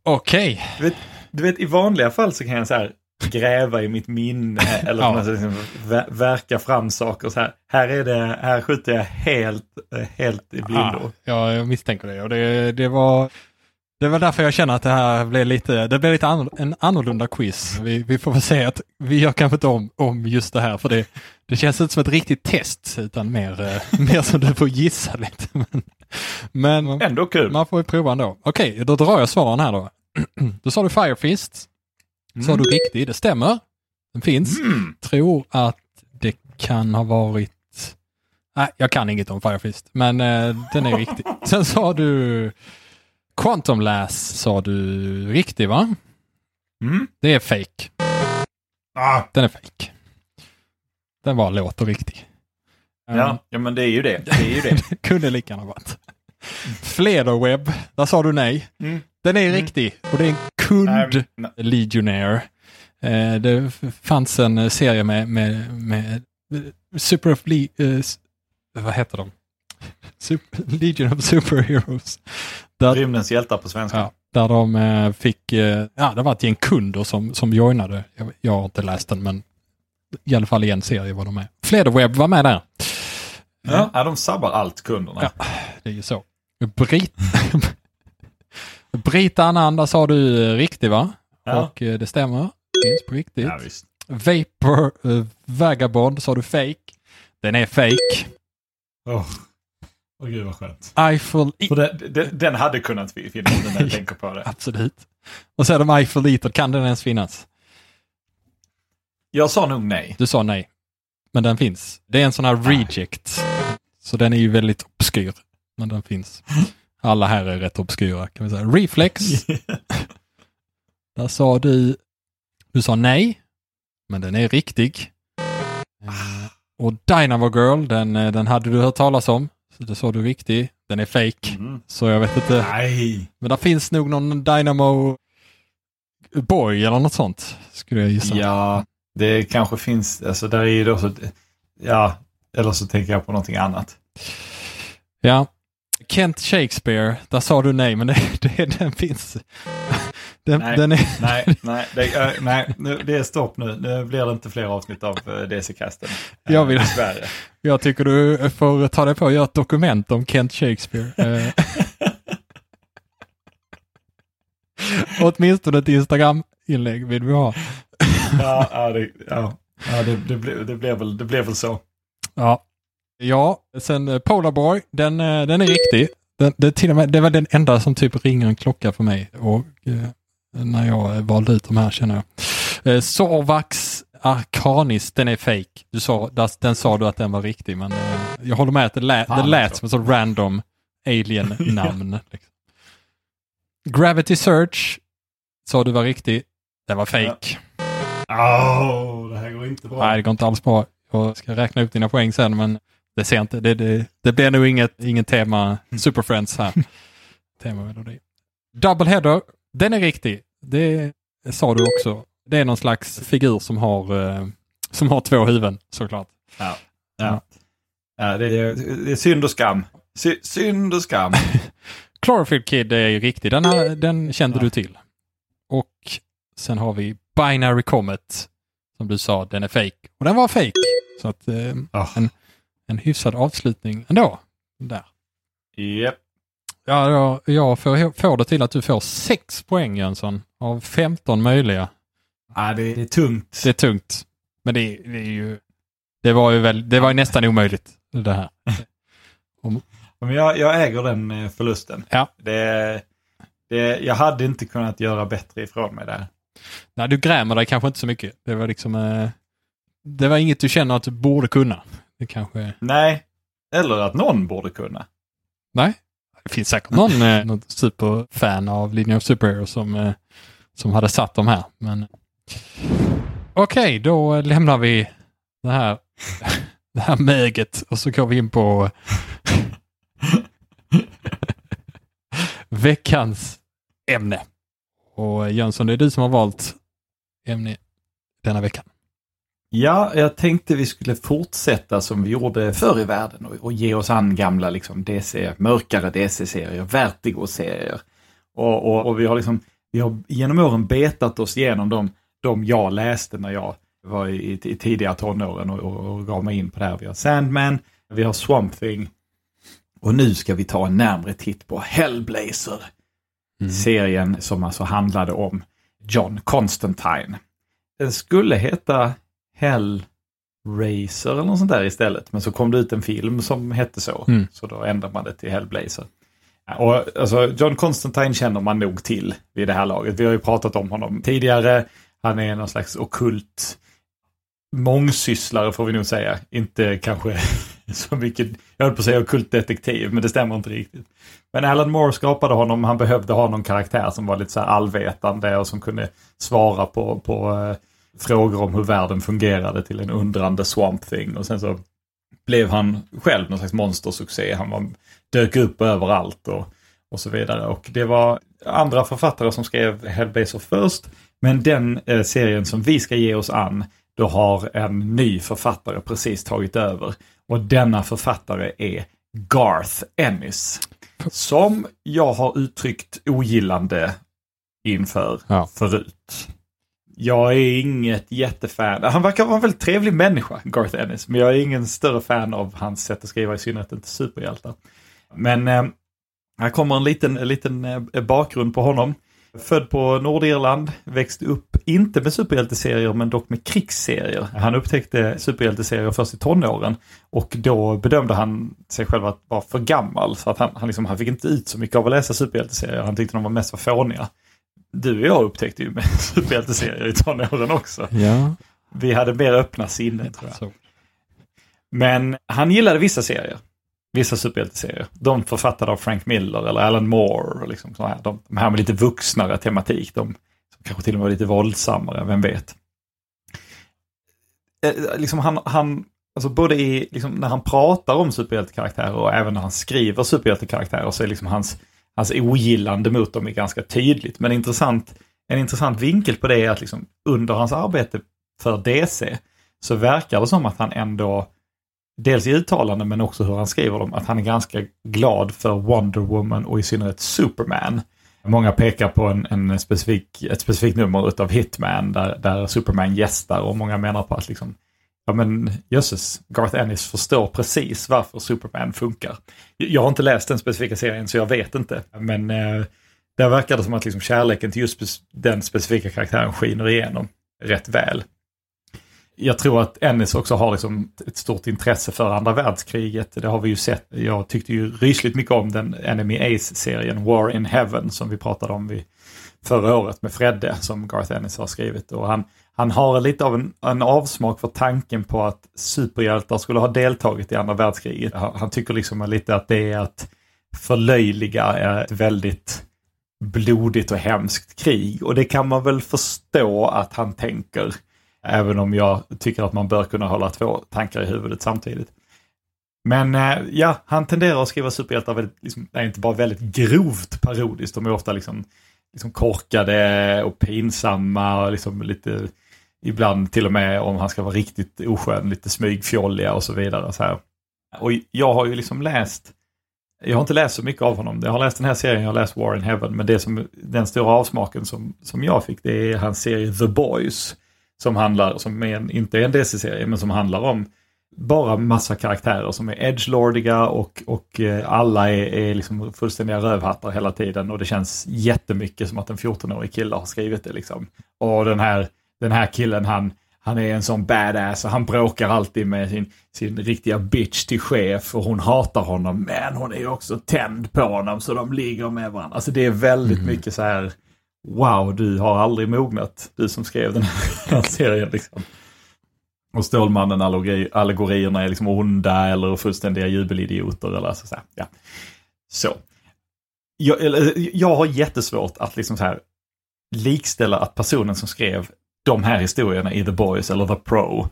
Okej. Okay. Du vet, du vet i vanliga fall så kan jag så här gräva i mitt minne. Eller ja. Liksom verka fram saker. Så här. Här, är det, här skjuter jag helt, helt i blindo. Ja, jag misstänker det. Och det, det var... Det var därför jag känner att det här blev lite, det blev lite an, en annorlunda quiz. Vi, vi får väl säga att vi gör kanske inte om, om just det här. För det, det känns inte som ett riktigt test utan mer, eh, mer som du får gissa lite. Men, men ändå kul. Man får ju prova ändå. Okej, okay, då drar jag svaren här då. Då sa du Firefist. Mm. Sa du riktigt, det stämmer. Den finns. Mm. Tror att det kan ha varit... Nej, jag kan inget om Firefist. Men eh, den är riktig. Sen sa du... Quantum Lass sa du riktigt, va? Mm. Det är fake. Ah. Den är fake. Den var låt och riktig. Ja, um, ja, men det är ju det. Det är ju det. Det kunde lika gärna varit. Flederweb, där sa du nej. Mm. Den är mm. riktig. Och det är en kund um, legionär. Eh, det fanns en serie med, med, med Super... Eh, vad heter de? Super, Legion of Superheroes. Där, Rymdens hjältar på svenska. Ja, där de eh, fick, eh, ja det var ett gäng kunder som, som joinade. Jag, jag har inte läst den, men i alla fall i en serie var de med. Flederweb var med där. Ja, ja de sabbar allt kunderna. Ja, det är ju så. Brit... Brita Ananda sa du riktigt, va? Ja. Och eh, det stämmer. Finns på riktigt. Ja, visst. Vapor eh, Vagabond sa du fake. Den är fake. Åh. Oh. Åh oh, gud vad skönt. Eiffel... I- den, den, den hade kunnat finnas när jag tänker på det. Absolut. Och så är de Eiffel Eater. Kan den ens finnas? Jag sa nog nej. Du sa nej. Men den finns. Det är en sån här reject. Ah. Så den är ju väldigt obskyr. Men den finns. Alla här är rätt obskyra kan vi säga. Reflex. Där sa du... Du sa nej. Men den är riktig. Ah. Och Dynamo Girl. Den, den hade du hört talas om. Det sa du riktigt. Den är fake. Mm. Så jag vet inte. Nej. Men där finns nog någon Dynamo Boy eller något sånt. Skulle jag gissa. Ja, det kanske finns. Alltså där är ju då så. Ja, eller så tänker jag på någonting annat. Ja. Kent Shakespeare, där sa du nej, men det, det, den finns. Den, nej, den är... nej, nej, det, uh, nej, nu, det är stopp nu. Nu blir det inte fler avsnitt av D C-casten. Uh, jag vill. Jag tycker du får ta dig på och göra ett dokument om Kent Shakespeare. Uh. Åtminstone ett Instagram-inlägg vill vi ha. ja, ja, det, ja, ja det, det, ble, det, blev väl, det blev väl så. Ja. Ja, sen Polarboy, den, den är riktig. Den, det, till och med, det var den enda som typ ringer en klocka för mig. Och eh, när jag valde ut de här känner jag. Eh, Sorvax Arcanis, den är fake. Du sa, den sa du att den var riktig, men eh, jag håller med att det, lä, det lät som en sån random alien-namn. yeah. liksom. Gravity Search, sa du var riktig. Den var fake. Åh, oh, det här går inte bra. Nej, det går inte alls bra. Jag ska räkna ut dina poäng sen, men det ser inte. Det, det, det blir nog inget, ingen tema Superfriends här. Temamelodi. Doubleheader, den är riktig. Det sa du också. Det är någon slags figur som har, som har två huvuden, såklart. Ja, ja. ja det, är, det är synd och skam. Sy, synd och skam. Chlorophyll Kid är riktig. Den, här, den kände ja. du till. Och sen har vi Binary Comet. Som du sa, den är fake. Och den var fake. Så att eh, oh. en, en hyfsad avslutning ändå. Där. Yep. Ja, jag, jag får, får det till att du får sex poäng, Jönsson. Av femton möjliga. Ja, det, det är tungt. Det är tungt. Men det, det är ju... Det var ju, väl, det var ju nästan omöjligt, det här. Om, Men jag, jag äger den förlusten. Ja. Det, det, jag hade inte kunnat göra bättre ifrån mig där. Nej, du grämer dig kanske inte så mycket. Det var liksom eh, det var inget du känner att du borde kunna. Det kanske... Nej, eller att någon borde kunna. Nej, det finns säkert någon, eh, någon superfan av Legion of Superheroes som, eh, som hade satt dem här. Men... Okej, okay, då lämnar vi det här, det här möget och så går vi in på veckans ämne. Och Jönsson, det är du som har valt ämne denna veckan. Ja, jag tänkte vi skulle fortsätta som vi gjorde förr i världen och, och ge oss an gamla liksom, D C, mörkare D C-serier, Vertigo-serier. Och, och, och vi, har liksom, vi har genom åren betat oss igenom de, de jag läste när jag var i, i tidiga tonåren och, och, och gav mig in på det här. Vi har Sandman, vi har Swamp Thing och nu ska vi ta en närmare titt på Hellblazer. Mm. Serien som alltså handlade om John Constantine. Den skulle heta Hellraiser eller något sånt där istället. Men så kom det ut en film som hette så. Mm. Så då ändrade man det till Hellblazer. Och alltså, John Constantine känner man nog till vid det här laget. Vi har ju pratat om honom tidigare. Han är någon slags okult mångsysslare får vi nog säga. Inte kanske så mycket, jag höll på att säga okult detektiv, men det stämmer inte riktigt. Men Alan Moore skapade honom, han behövde ha någon karaktär som var lite så här allvetande och som kunde svara på, på eh, frågor om hur världen fungerade till en undrande Swamp Thing. Och sen så blev han själv någon slags monstersuccé, han var, dök upp överallt och, och så vidare. Och det var andra författare som skrev Hellblazer först, men den eh, serien som vi ska ge oss an, då har en ny författare precis tagit över. Och denna författare är Garth Ennis. Som jag har uttryckt ogillande inför ja. förut. Jag är inget jättefan. Han verkar vara en väldigt trevlig människa, Garth Ennis. Men jag är ingen större fan av hans sätt att skriva, i synnerhet inte superhjältar. Men eh, här kommer en liten, en liten eh, bakgrund på honom. Född på Nordirland, växte upp inte med superhjälteserier men dock med krigsserier. Han upptäckte superhjälteserier först i tonåren och då bedömde han sig själv att vara för gammal. Så att han, han, liksom, han fick inte ut så mycket av att läsa superhjälteserier, han tyckte de var mest var fåniga. Du och jag upptäckte ju med superhjälteserier i tonåren också. Ja. Vi hade mer öppna sinnen tror jag. Men han gillade vissa serier. Vissa superhjälteserier. De författade av Frank Miller eller Alan Moore. Liksom så här. De, de här med lite vuxnare tematik. De som kanske till och med lite våldsammare, vem vet. Eh, liksom han, han, alltså både i, liksom när han pratar om superhjältekaraktärer och även när han skriver superhjältekaraktärer så är liksom hans, hans ogillande mot dem är ganska tydligt. Men intressant, en intressant vinkel på det är att liksom under hans arbete för D C så verkar det som att han ändå dels i uttalanden men också hur han skriver dem, att han är ganska glad för Wonder Woman och i synnerhet Superman. Många pekar på en, en specifik, ett specifikt nummer av Hitman där, där Superman gästar, och många menar på att liksom, ja men jösses, Garth Ennis förstår precis varför Superman funkar. Jag har inte läst den specifika serien så jag vet inte, men eh, där verkar det som att liksom kärleken till just den specifika karaktären skiner igenom rätt väl. Jag tror att Ennis också har liksom ett stort intresse för andra världskriget. Det har vi ju sett. Jag tyckte ju rysligt mycket om den Enemy Ace-serien War in Heaven som vi pratade om vid förra året med Fredde som Garth Ennis har skrivit. Och han, han har lite av en, en avsmak för tanken på att superhjältar skulle ha deltagit i andra världskriget. Han, han tycker liksom lite att det är att förlöjliga ett väldigt blodigt och hemskt krig. Och det kan man väl förstå att han tänker, även om jag tycker att man bör kunna hålla två tankar i huvudet samtidigt. Men ja, han tenderar att skriva superhjältar väldigt, liksom, är inte bara väldigt grovt parodiskt. De är ofta liksom, liksom korkade och pinsamma. Och liksom lite, ibland till och med, om han ska vara riktigt oskön, lite smygfjolliga och så vidare. Så här. Och jag har ju liksom läst... Jag har inte läst så mycket av honom. Jag har läst den här serien, jag har läst War in Heaven. Men det som, den stora avsmaken som, som jag fick, det är hans serie The Boys. Som handlar, som är en, inte är en D C-serie, men som handlar om bara massa karaktärer som är edgelordiga och, och alla är, är liksom fullständiga rövhattar hela tiden. Och det känns jättemycket som att en fjortonårig kille har skrivit det liksom. Och den här, den här killen, han, han är en sån badass och han bråkar alltid med sin, sin riktiga bitch till chef och hon hatar honom. Men hon är också tänd på honom så de ligger med varandra. Alltså det är väldigt mm. mycket så här... Wow, du har aldrig mognat, du som skrev den här serien liksom. Och Stålmannen allegorierna är liksom onda eller fullständiga jubelidioter eller så, så här. Ja. Så. Jag, eller, jag har jättesvårt att liksom så här likställa att personen som skrev de här historierna i The Boys eller The Pro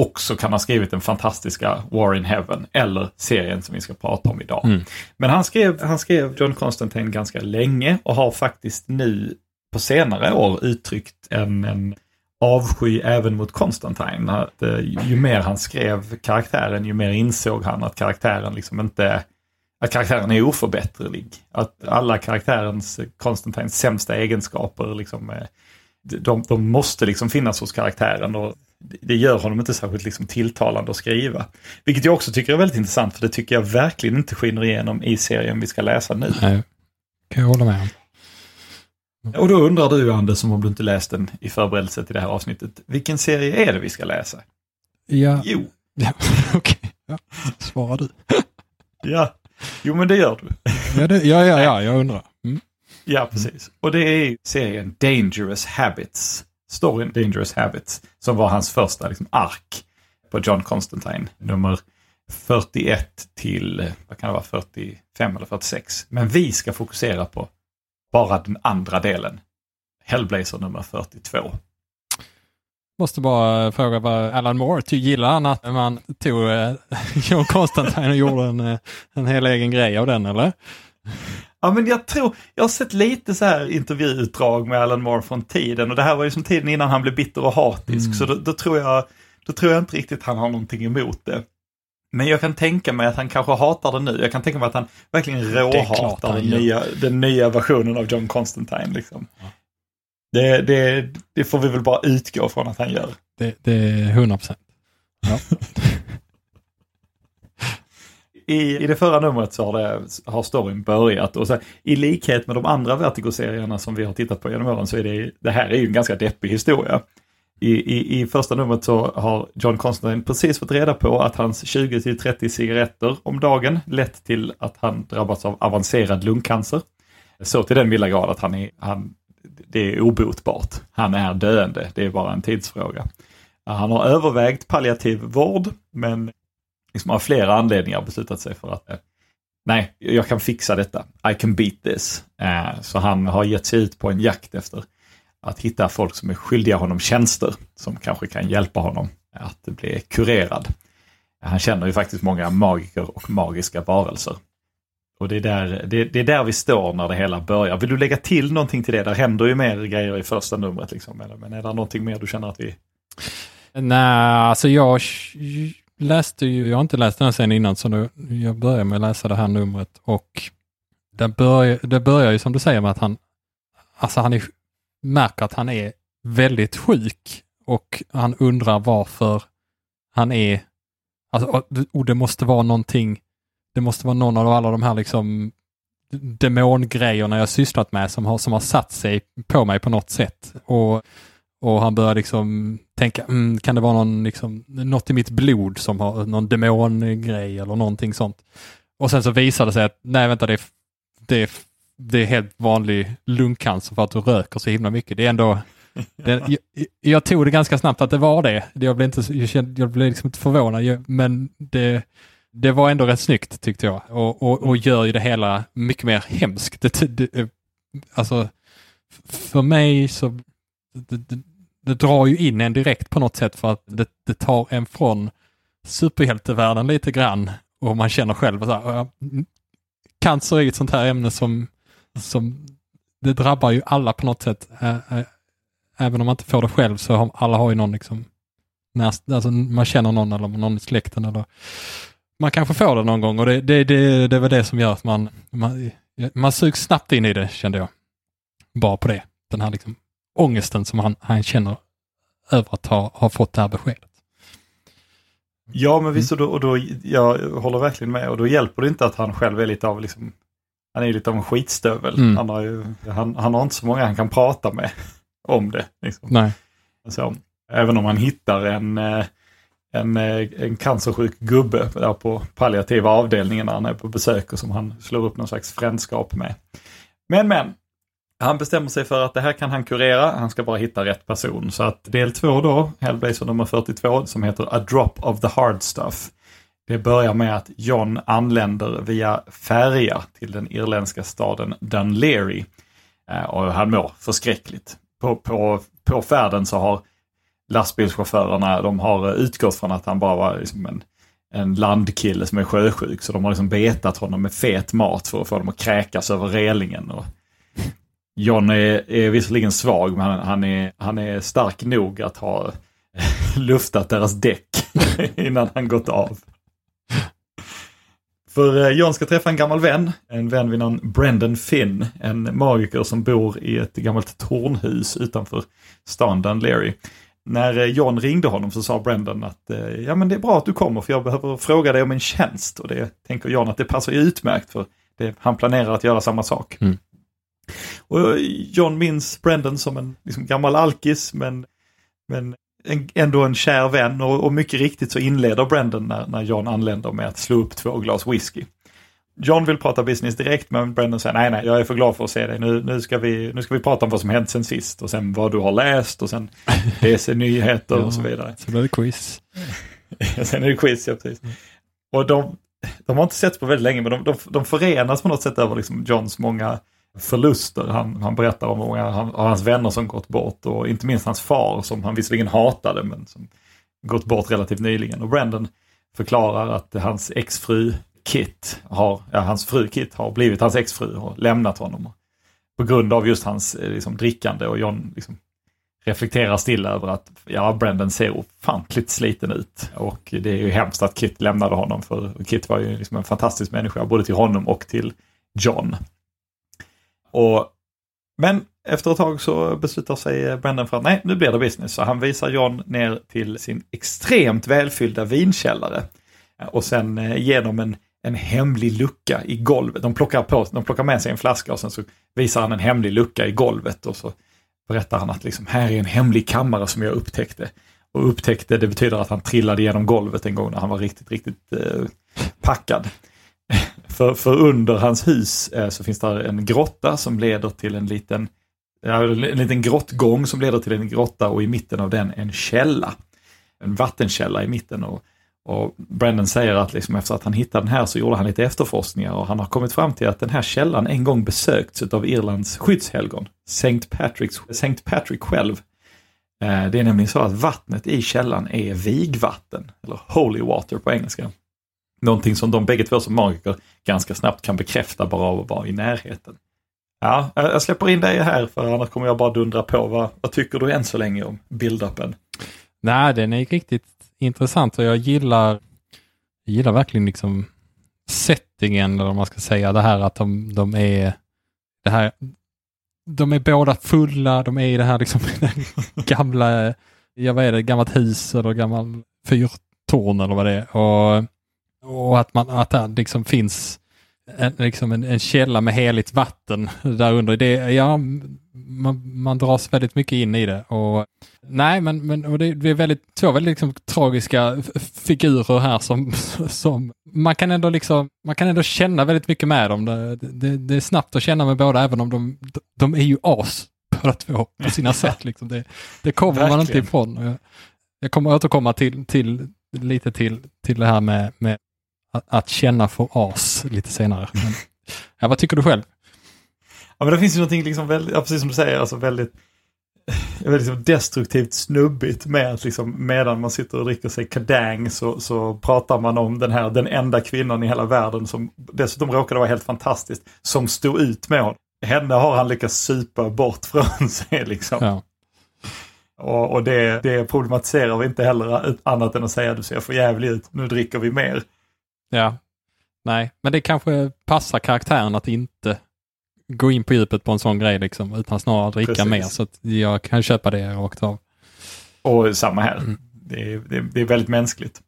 också kan ha skrivit den fantastiska War in Heaven eller serien som vi ska prata om idag. Mm. Men han skrev, han skrev John Constantine ganska länge och har faktiskt nu på senare år uttryckt en, en avsky även mot Constantine. Att, eh, ju mer han skrev karaktären, ju mer insåg han att karaktären liksom inte, att karaktären är oförbätterlig. Att alla karaktärens, Constantines sämsta egenskaper liksom, eh, de, de måste liksom finnas hos karaktären, och det gör honom inte särskilt liksom tilltalande att skriva. Vilket jag också tycker är väldigt intressant, för det tycker jag verkligen inte skiner igenom i serien vi ska läsa nu. Nej, kan jag hålla med om. Och då undrar du, Anders, som om du inte läst den i förberedelse till det här avsnittet, vilken serie är det vi ska läsa? Ja. Jo. Ja, okej. Okay. Ja. Svarar du. Ja. Jo, men det gör du. Ja, det, ja, ja, ja, jag undrar. Mm. Ja, precis. Och det är serien Dangerous Habits. Storyn Dangerous Habits, som var hans första liksom, ark på John Constantine. Nummer fyrtioett till, vad kan det vara, fyrtiofem eller fyrtiosex. Men vi ska fokusera på bara den andra delen. Hellblazer nummer fyrtiotvå. Måste bara fråga vad Alan Moore, ty gillar han att man tog eh, John Constantine och gjorde en, en hel egen grej av den, eller? Ja, men jag tror, jag har sett lite så här intervjuutdrag med Alan Moore från tiden, och det här var ju som tiden innan han blev bitter och hatisk, mm. så då, då, tror jag, då tror jag inte riktigt han har någonting emot det. Men jag kan tänka mig att han kanske hatar det nu. Jag kan tänka mig att han verkligen råhatar den nya, den nya versionen av John Constantine. Liksom. Ja. Det, det, det får vi väl bara utgå från att han gör. Det, det är hundra procent. Ja. I, I det förra numret så har, det, har storyn börjat, och så här, i likhet med de andra Vertigo-serierna som vi har tittat på genom åren så är det, det här är ju en ganska deppig historia. I, i, i första numret så har John Constantine precis fått reda på att hans tjugo till trettio cigaretter om dagen lett till att han drabbats av avancerad lungcancer. Så till den milda grad att han är, han, det är obotbart. Han är döende, det är bara en tidsfråga. Han har övervägt palliativ vård, men liksom av flera anledningar beslutat sig för att nej, jag kan fixa detta. I can beat this. Så han har gett sig ut på en jakt efter att hitta folk som är skyldiga honom tjänster som kanske kan hjälpa honom att bli kurerad. Han känner ju faktiskt många magiker och magiska varelser. Och det är där, det, det är där vi står när det hela börjar. Vill du lägga till någonting till det? Där händer ju mer grejer i första numret liksom. Men är det någonting mer du känner att vi... Nej, alltså jag... läste ju, jag har inte läst den här sen innan, så nu, jag börjar med att läsa det här numret, och det börjar, det börjar ju som du säger med att han, alltså han är, märker att han är väldigt sjuk, och han undrar varför han är, alltså, och det måste vara någonting, det måste vara någon av alla de här liksom demongrejerna jag sysslat med som har, som har satt sig på mig på något sätt, och Och han börjar liksom tänka, mm, kan det vara någon, liksom, något i mitt blod som har någon demongrej eller någonting sånt. Och sen så visar det sig att nej vänta, det är, det är, det är helt vanlig lungcancer för att du röker så himla mycket. Det är ändå, det, jag, jag tog det ganska snabbt att det var det. Jag blev, inte, jag kände, jag blev liksom inte förvånad, men det, det var ändå rätt snyggt tyckte jag. Och, och, och gör ju det hela mycket mer hemskt. Det, det, alltså, för mig så... Det, det, det drar ju in en direkt på något sätt, för att det, det tar en från superhjältevärlden lite grann, och man känner själv så här, cancer är ett sånt här ämne som, som det drabbar ju alla på något sätt, ä, ä, även om man inte får det själv, så har, alla har ju någon liksom näst, alltså man känner någon eller någon i släkten, eller man kanske får det någon gång, och det, det, det, det var det som gör att man man, man sugs snabbt in i det, kände jag, bara på det, den här liksom ångesten som han, han känner över att ha, ha fått det här beskedet. Ja, men visst, och då, och då, jag håller verkligen med, och då hjälper det inte att han själv är lite av liksom, han är lite av en skitstövel. Mm. Han har ju, han, han har inte så många han kan prata med om det. Liksom. Nej. Så, även om han hittar en, en, en cancersjuk gubbe där på palliativa avdelningen när han är på besök, och som han slår upp någon slags frändskap med. Men, men han bestämmer sig för att det här kan han kurera. Han ska bara hitta rätt person. Så att del två då, Hellblazer nummer fyrtiotvå, som heter A Drop of the Hard Stuff. Det börjar med att John anländer via färja till den irländska staden Dunleary. Och han mår förskräckligt. På, på, på färden så har lastbilschaufförerna, de har utgått från att han bara var liksom en, en landkille som är sjösjuk. Så de har liksom betat honom med fet mat för att få dem att kräkas över relingen, och John är, är visserligen svag, men han, han, är, han är stark nog att ha luftat deras däck innan han gått av. För John ska träffa en gammal vän, en vän vid namn Brendan Finn, en magiker som bor i ett gammalt tornhus utanför stan Dunleary. När John ringde honom så sa Brendan att ja, men det är bra att du kommer, för jag behöver fråga dig om en tjänst. Och det tänker John att det passar utmärkt, för det, han planerar att göra samma sak. Mm. Och John minns Brendan som en liksom gammal alkis, men, men en, ändå en kär vän, och, och mycket riktigt så inleder Brendan när, när John anländer med att slå upp två glas whisky. John vill prata business direkt, men Brendan säger nej, nej, jag är för glad för att se dig, nu, nu, ska, vi, nu ska vi prata om vad som hänt sen sist, och sen vad du har läst, och sen D C-nyheter ja, och så vidare. Sen är det quiz. sen är det quiz, ja precis. Och de, de har inte setts på väldigt länge, men de, de, de förenas på något sätt över liksom Johns många förluster. Han, han berättar om många av hans vänner som gått bort, och inte minst hans far som han visserligen hatade men som gått bort relativt nyligen. Och Brendan förklarar att hans exfru Kit har, ja, hans fru Kit har blivit hans exfru och lämnat honom på grund av just hans liksom, drickande. Och John liksom reflekterar stilla över att ja, Brendan ser ofantligt sliten ut, och det är ju hemskt att Kit lämnade honom, för Kit var ju liksom en fantastisk människa både till honom och till John. Och, men efter ett tag så beslutar sig Brendan för att nej, nu blir det business. Så han visar John ner till sin extremt välfyllda vinkällare, och sen genom en, en hemlig lucka i golvet. De plockar, på, de plockar med sig en flaska, och sen så visar han en hemlig lucka i golvet, och så berättar han att liksom, här är en hemlig kammare som jag upptäckte. Och upptäckte, det betyder att han trillade genom golvet en gång när han var riktigt, riktigt eh, packad. För, för under hans hus eh, så finns där en grotta som leder till en liten, ja, en liten grottgång som leder till en grotta, och i mitten av den en källa. En vattenkälla i mitten. Och, och Brendan säger att liksom efter att han hittade den här så gjorde han lite efterforskningar, och han har kommit fram till att den här källan en gång besökts av Irlands skyddshelgon, Saint Patrick, Saint Patrick själv. Eh, det är nämligen så att vattnet i källan är vigvatten, eller holy water på engelska. Någonting som de bägge två som magiker ganska snabbt kan bekräfta bara av att vara i närheten. Ja, jag släpper in dig här, för annars kommer jag bara dundra på. Vad, vad tycker du än så länge om build-upen? Nej, den är riktigt intressant, och jag gillar jag gillar verkligen liksom settingen, eller om man ska säga det här att de, de är det här, de är båda fulla, de är i det här liksom gamla, jag vet inte, gammalt hus eller gammal fyrtorn eller vad det är, och, och att man, att det liksom finns en, liksom en, en källa med heligt vatten där under, det, ja, man, man dras väldigt mycket in i det, och nej, men, men och det, det är väldigt, två väldigt liksom tragiska figurer här som, som man kan ändå liksom, man kan ändå känna väldigt mycket med dem, det, det, det är snabbt att känna med båda, även om de, de är ju as båda två på sina sätt liksom. det, det kommer verkligen man inte ifrån. Jag, jag kommer återkomma till, till lite till, till det här med, med Att, att känna för as lite senare. Men, ja, vad tycker du själv? Ja, men det finns ju någonting liksom väldigt, ja, precis som du säger, alltså väldigt, väldigt liksom destruktivt snubbigt med att liksom, medan man sitter och dricker sig kadang så, så pratar man om den här, den enda kvinnan i hela världen som dessutom råkade vara helt fantastiskt, som stod ut med honom. Henne har han lyckats sypa bort från sig liksom. Ja. Och, och det, det problematiserar vi inte heller annat än att säga, du ser för jävligt ut, nu dricker vi mer. Ja, nej. Men det kanske passar karaktären att inte gå in på djupet på en sån grej liksom, utan snarare dricka Precis. mer. Så att jag kan köpa det rakt av. Och samma här. Mm. Det, är, det, det är väldigt mänskligt.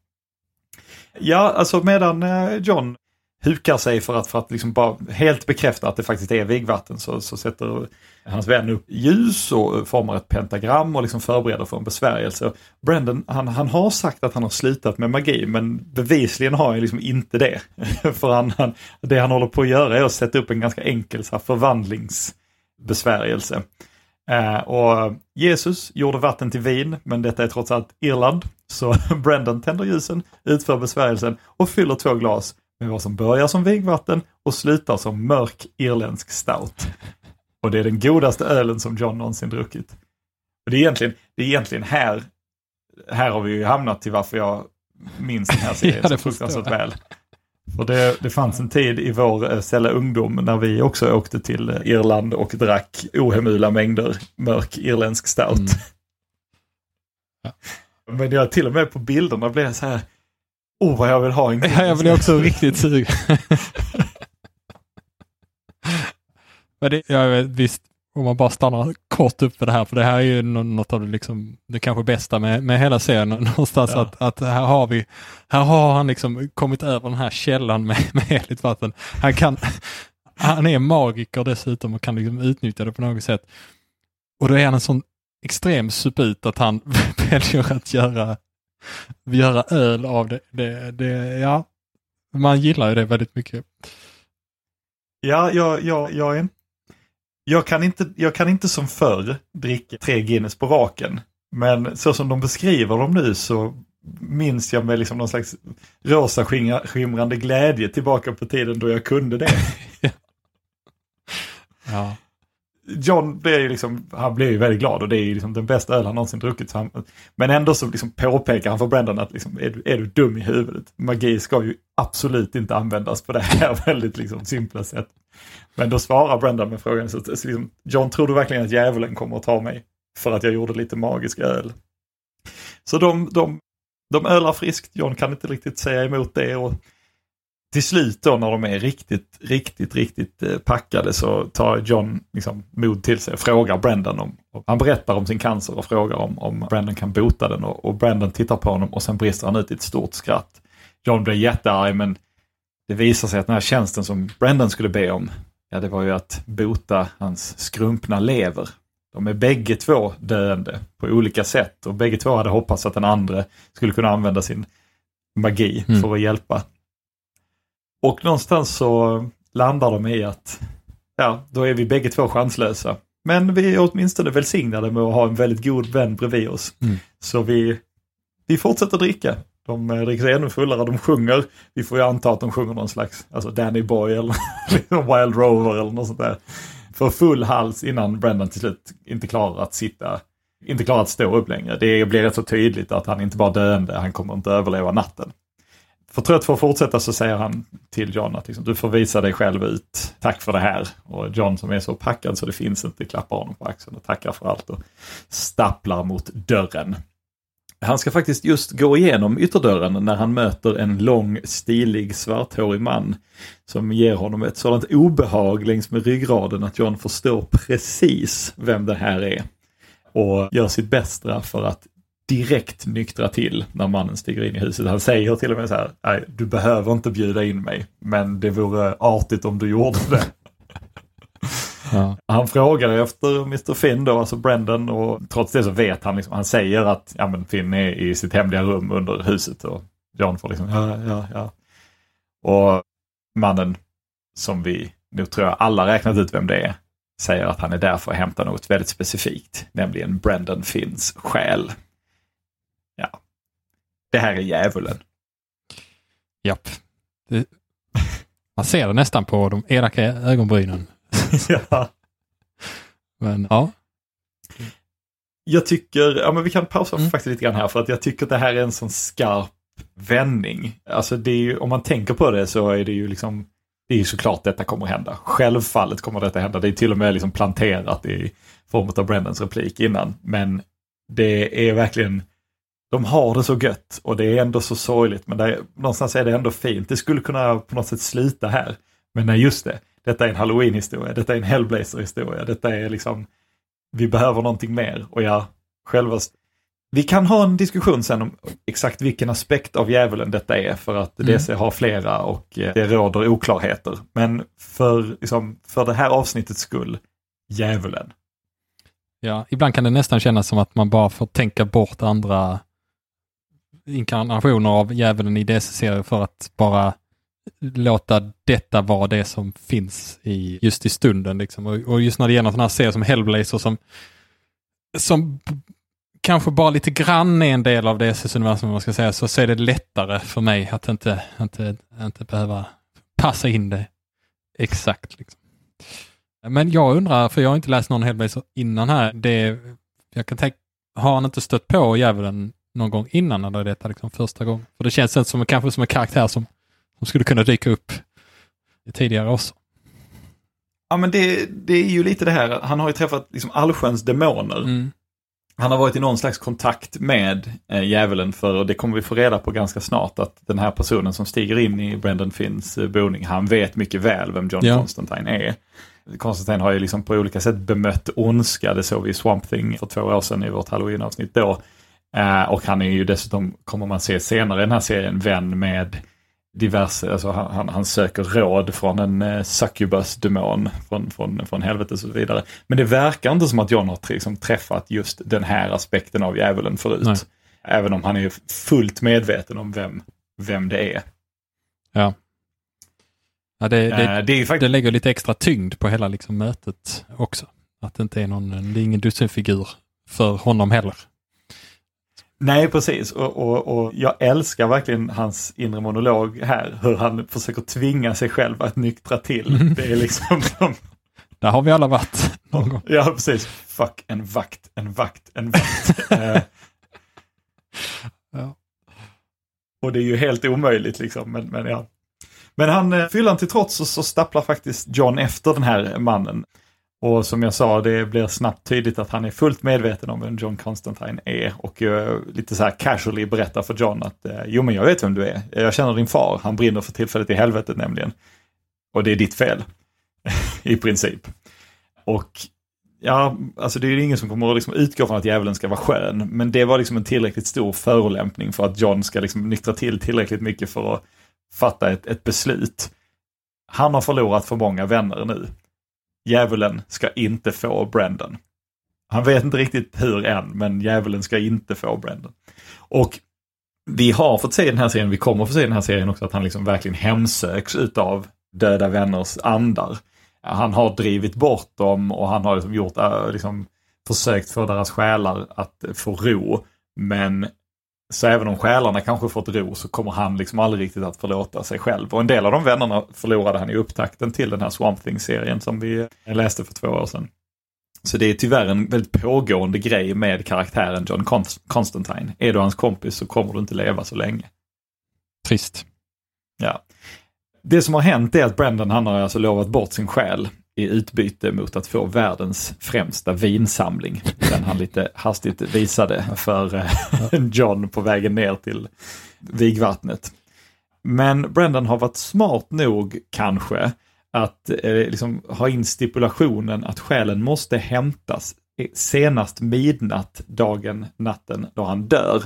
Ja, alltså medan John hukar sig för att, för att liksom bara helt bekräfta att det faktiskt är vigvatten, så, så sätter hans vän upp ljus och formar ett pentagram och liksom förbereder för en besvärjelse. Brandon, han, han har sagt att han har slutat med magi, men bevisligen har han liksom inte det. För han, han, det han håller på att göra är att sätta upp en ganska enkel så här, förvandlingsbesvärjelse. Eh, och Jesus gjorde vatten till vin, men detta är trots allt Irland. Så Brandon tänder ljusen, utför besvärjelsen och fyller två glas med vad som börjar som vigvatten och slutar som mörk irländsk stout. Och det är den godaste ölen som John någonsin druckit. Och det är egentligen, det är egentligen här här har vi ju hamnat till varför jag minns den här serien ja, så fruktansvärt väl. För det, det fanns en tid i vår sälla ungdom när vi också åkte till Irland och drack ohemula mängder mörk irländsk stout. Mm. Ja. Men jag till och med på bilderna blev så här, oh, vad jag vill ha en grej. Ja, jag blir också riktigt sug. Men det, jag vet, visst, om man bara stannar kort upp för det här, för det här är ju något av det, liksom, det kanske bästa med, med hela serien någonstans, ja. att, att här har vi, här har han liksom kommit över den här källan med, med heligt vatten. Han kan, han är magiker dessutom och kan liksom utnyttja det på något sätt. Och då är han en sån extrem supit att han väljer att göra vi gör öl av det, det, det, ja, man gillar ju det väldigt mycket. Ja, jag, jag, jag, är, jag, kan inte, jag kan inte som förr dricka tre Guinness på raken, men så som de beskriver dem nu så minns jag med liksom någon slags rosa skingra, skimrande glädje tillbaka på tiden då jag kunde det. Ja. John blir ju liksom, han blir ju väldigt glad och det är ju liksom den bästa öl han någonsin druckit. Han, men ändå så liksom påpekar han för Brandon att liksom, är, du, är du dum i huvudet? Magi ska ju absolut inte användas på det här väldigt liksom simpla sätt. Men då svarar Brandon med frågan så, så liksom, John, tror du verkligen att djävulen kommer att ta mig för att jag gjorde lite magisk öl? Så de, de, de ölar friskt. John kan inte riktigt säga emot det, och till slut då när de är riktigt, riktigt, riktigt packade så tar John liksom mod till sig och frågar Brandon om. Han berättar om sin cancer och frågar om, om Brandon kan bota den, och, och Brandon tittar på honom och sen brister han ut i ett stort skratt. John blir jättearg, men det visar sig att den här tjänsten som Brandon skulle be om, ja, det var ju att bota hans skrumpna lever. De är bägge två döende på olika sätt och bägge två hade hoppats att den andra skulle kunna använda sin magi mm. för att hjälpa. Och någonstans så landar de i att ja, då är vi bägge två chanslösa. Men vi är åtminstone välsignade med att ha en väldigt god vän bredvid oss. Mm. Så vi, vi fortsätter dricka. De dricker ännu fullare, de sjunger. Vi får ju anta att de sjunger någon slags alltså Danny Boy eller Wild Rover eller något sånt där. För full hals innan Brandon till slut inte klarar att sitta, inte klarar att stå upp längre. Det blir rätt så tydligt att han inte bara döende, han kommer inte överleva natten. För trött för att fortsätta så säger han till John att liksom, du får visa dig själv ut. Tack för det här. Och John som är så packad så det finns inte klappar honom på axeln och tackar för allt och stapplar mot dörren. Han ska faktiskt just gå igenom ytterdörren när han möter en lång, stilig, svarthårig man som ger honom ett sådant obehag längs med ryggraden att John förstår precis vem det här är och gör sitt bästa för att direkt nyktra till när mannen stiger in i huset. Han säger till och med så här: nej, du behöver inte bjuda in mig, men det vore artigt om du gjorde det. Ja. Han frågade efter mister Finn då, alltså Brandon, och trots det så vet han liksom, han säger att ja, men Finn är i sitt hemliga rum under huset, och John får liksom ja, ja, ja. Och mannen, som vi nu tror jag alla räknat ut vem det är, säger att han är där för att hämta något väldigt specifikt, nämligen Brandon Finns själ. Ja. Det här är djävulen. Japp. Det... Man ser det nästan på de elaka ögonbrynen. Ja. Men ja. Jag tycker, ja men vi kan pausa mm. faktiskt lite grann här, för att jag tycker att det här är en sån skarp vändning. Alltså det är ju, om man tänker på det så är det ju liksom, det är ju såklart detta kommer hända. Självfallet kommer detta hända. Det är till och med liksom planterat i form av Brandons replik innan. Men det är verkligen, de har det så gött och det är ändå så sorgligt, men där, någonstans är det ändå fint. Det skulle kunna på något sätt slita här. Men nej, just det. Detta är en Halloween-historia, detta är en Hellblazer-historia, detta är liksom, vi behöver någonting mer. Och jag självast, vi kan ha en diskussion sen om exakt vilken aspekt av djävulen detta är, för att mm. D C har flera och det råder oklarheter. Men för, liksom, för det här avsnittets skull, djävulen. Ja, ibland kan det nästan kännas som att man bara får tänka bort andra inkarnationer av djävulen i D C-serier för att bara låta detta vara det som finns i, just i stunden. Liksom. Och, och just när det gäller sådana här serier som Hellblazer som, som kanske bara lite grann är en del av D C-universum, man ska säga, så, så är det lättare för mig att inte, inte, inte behöva passa in det exakt. Liksom. Men jag undrar, för jag har inte läst någon Hellblazer innan här, det, jag kan tänka, har han inte stött på djävulen någon gång innan, eller är detta liksom första gången? För det känns inte som, kanske som en karaktär som de skulle kunna dyka upp tidigare också. Ja, men det, det är ju lite det här. Han har ju träffat liksom allsköns demoner. Mm. Han har varit i någon slags kontakt med eh, djävulen för, och det kommer vi få reda på ganska snart, att den här personen som stiger in i Brandon Finns eh, boning, han vet mycket väl vem John ja. Constantine är. Constantine har ju liksom på olika sätt bemött ondska. Det såg vi i Swamp Thing för två år sedan i vårt Halloween-avsnitt då. Eh, och han är ju dessutom, kommer man se senare i den här serien, vän med diverse, alltså han, han söker råd från en eh, succubus-demon från, från, från helvetet och så vidare. Men det verkar inte som att John har liksom träffat just den här aspekten av djävulen förut. Nej. Även om han är fullt medveten om vem, vem det är. Ja. Ja, det, det, äh, det, är fakt- det lägger lite extra tyngd på hela liksom mötet också. Att det inte är någon, det är ingen dussinfigur för honom heller. Nej, precis. Och, och, och jag älskar verkligen hans inre monolog här. Hur han försöker tvinga sig själv att nyktra till. Mm. Det är liksom som... Där har vi alla varit någon gång. Ja, precis. Fuck, en vakt, en vakt, en vakt. eh. Ja. Och det är ju helt omöjligt liksom, men, men ja. Men han, fyllan till trots, så, så stapplar faktiskt John efter den här mannen. Och som jag sa, det blir snabbt tydligt att han är fullt medveten om vem John Constantine är. Och uh, lite så här casually berättar för John att uh, jo, men jag vet vem du är. Jag känner din far. Han brinner för tillfället i helvetet nämligen. Och det är ditt fel. I princip. Och ja, alltså det är ju ingen som kommer att liksom utgå från att djävulen ska vara skön. Men det var liksom en tillräckligt stor förolämpning för att John ska liksom nyktra till tillräckligt mycket för att fatta ett, ett beslut. Han har förlorat för många vänner nu. Djävulen ska inte få Brandon. Han vet inte riktigt hur än, men djävulen ska inte få Brandon. Och vi har fått se den här serien, vi kommer få se den här serien också, att han liksom verkligen hemsöks utav döda vänners andar. Han har drivit bort dem och han har liksom gjort, liksom, försökt få deras själar att få ro. Men så även om själarna kanske fått ro, så kommer han liksom aldrig riktigt att förlåta sig själv. Och en del av de vännerna förlorade han i upptakten till den här Swamp Thing-serien som vi läste för två år sedan. Så det är tyvärr en väldigt pågående grej med karaktären John Const- Constantine. Är du hans kompis så kommer du inte leva så länge. Trist. Ja. Det som har hänt är att Brandon, han har alltså lovat bort sin själ. i utbyte mot att få världens främsta vinsamling. Den han lite hastigt visade för John på vägen ner till vigvattnet. Men Brendan har varit smart nog kanske att eh, liksom ha in stipulationen att själen måste hämtas senast midnatt dagen, natten då han dör.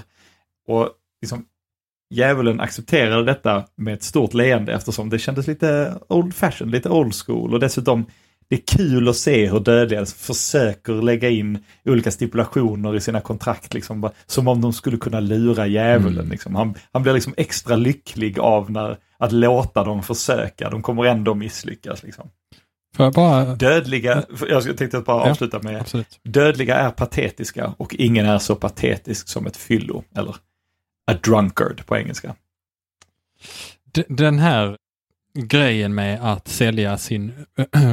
Och liksom djävulen accepterade detta med ett stort leende eftersom det kändes lite old fashion, lite old school. Och dessutom, det är kul att se hur dödliga försöker lägga in olika stipulationer i sina kontrakt. Liksom, som om de skulle kunna lura djävulen. Mm. Liksom. Han, han blir liksom extra lycklig av när, att låta dem försöka. De kommer ändå misslyckas. Liksom. Jag, bara... dödliga, jag tänkte bara ja, avsluta med absolut. Dödliga är patetiska och ingen är så patetisk som ett fyllo. Eller a drunkard på engelska. Den här grejen med att sälja sin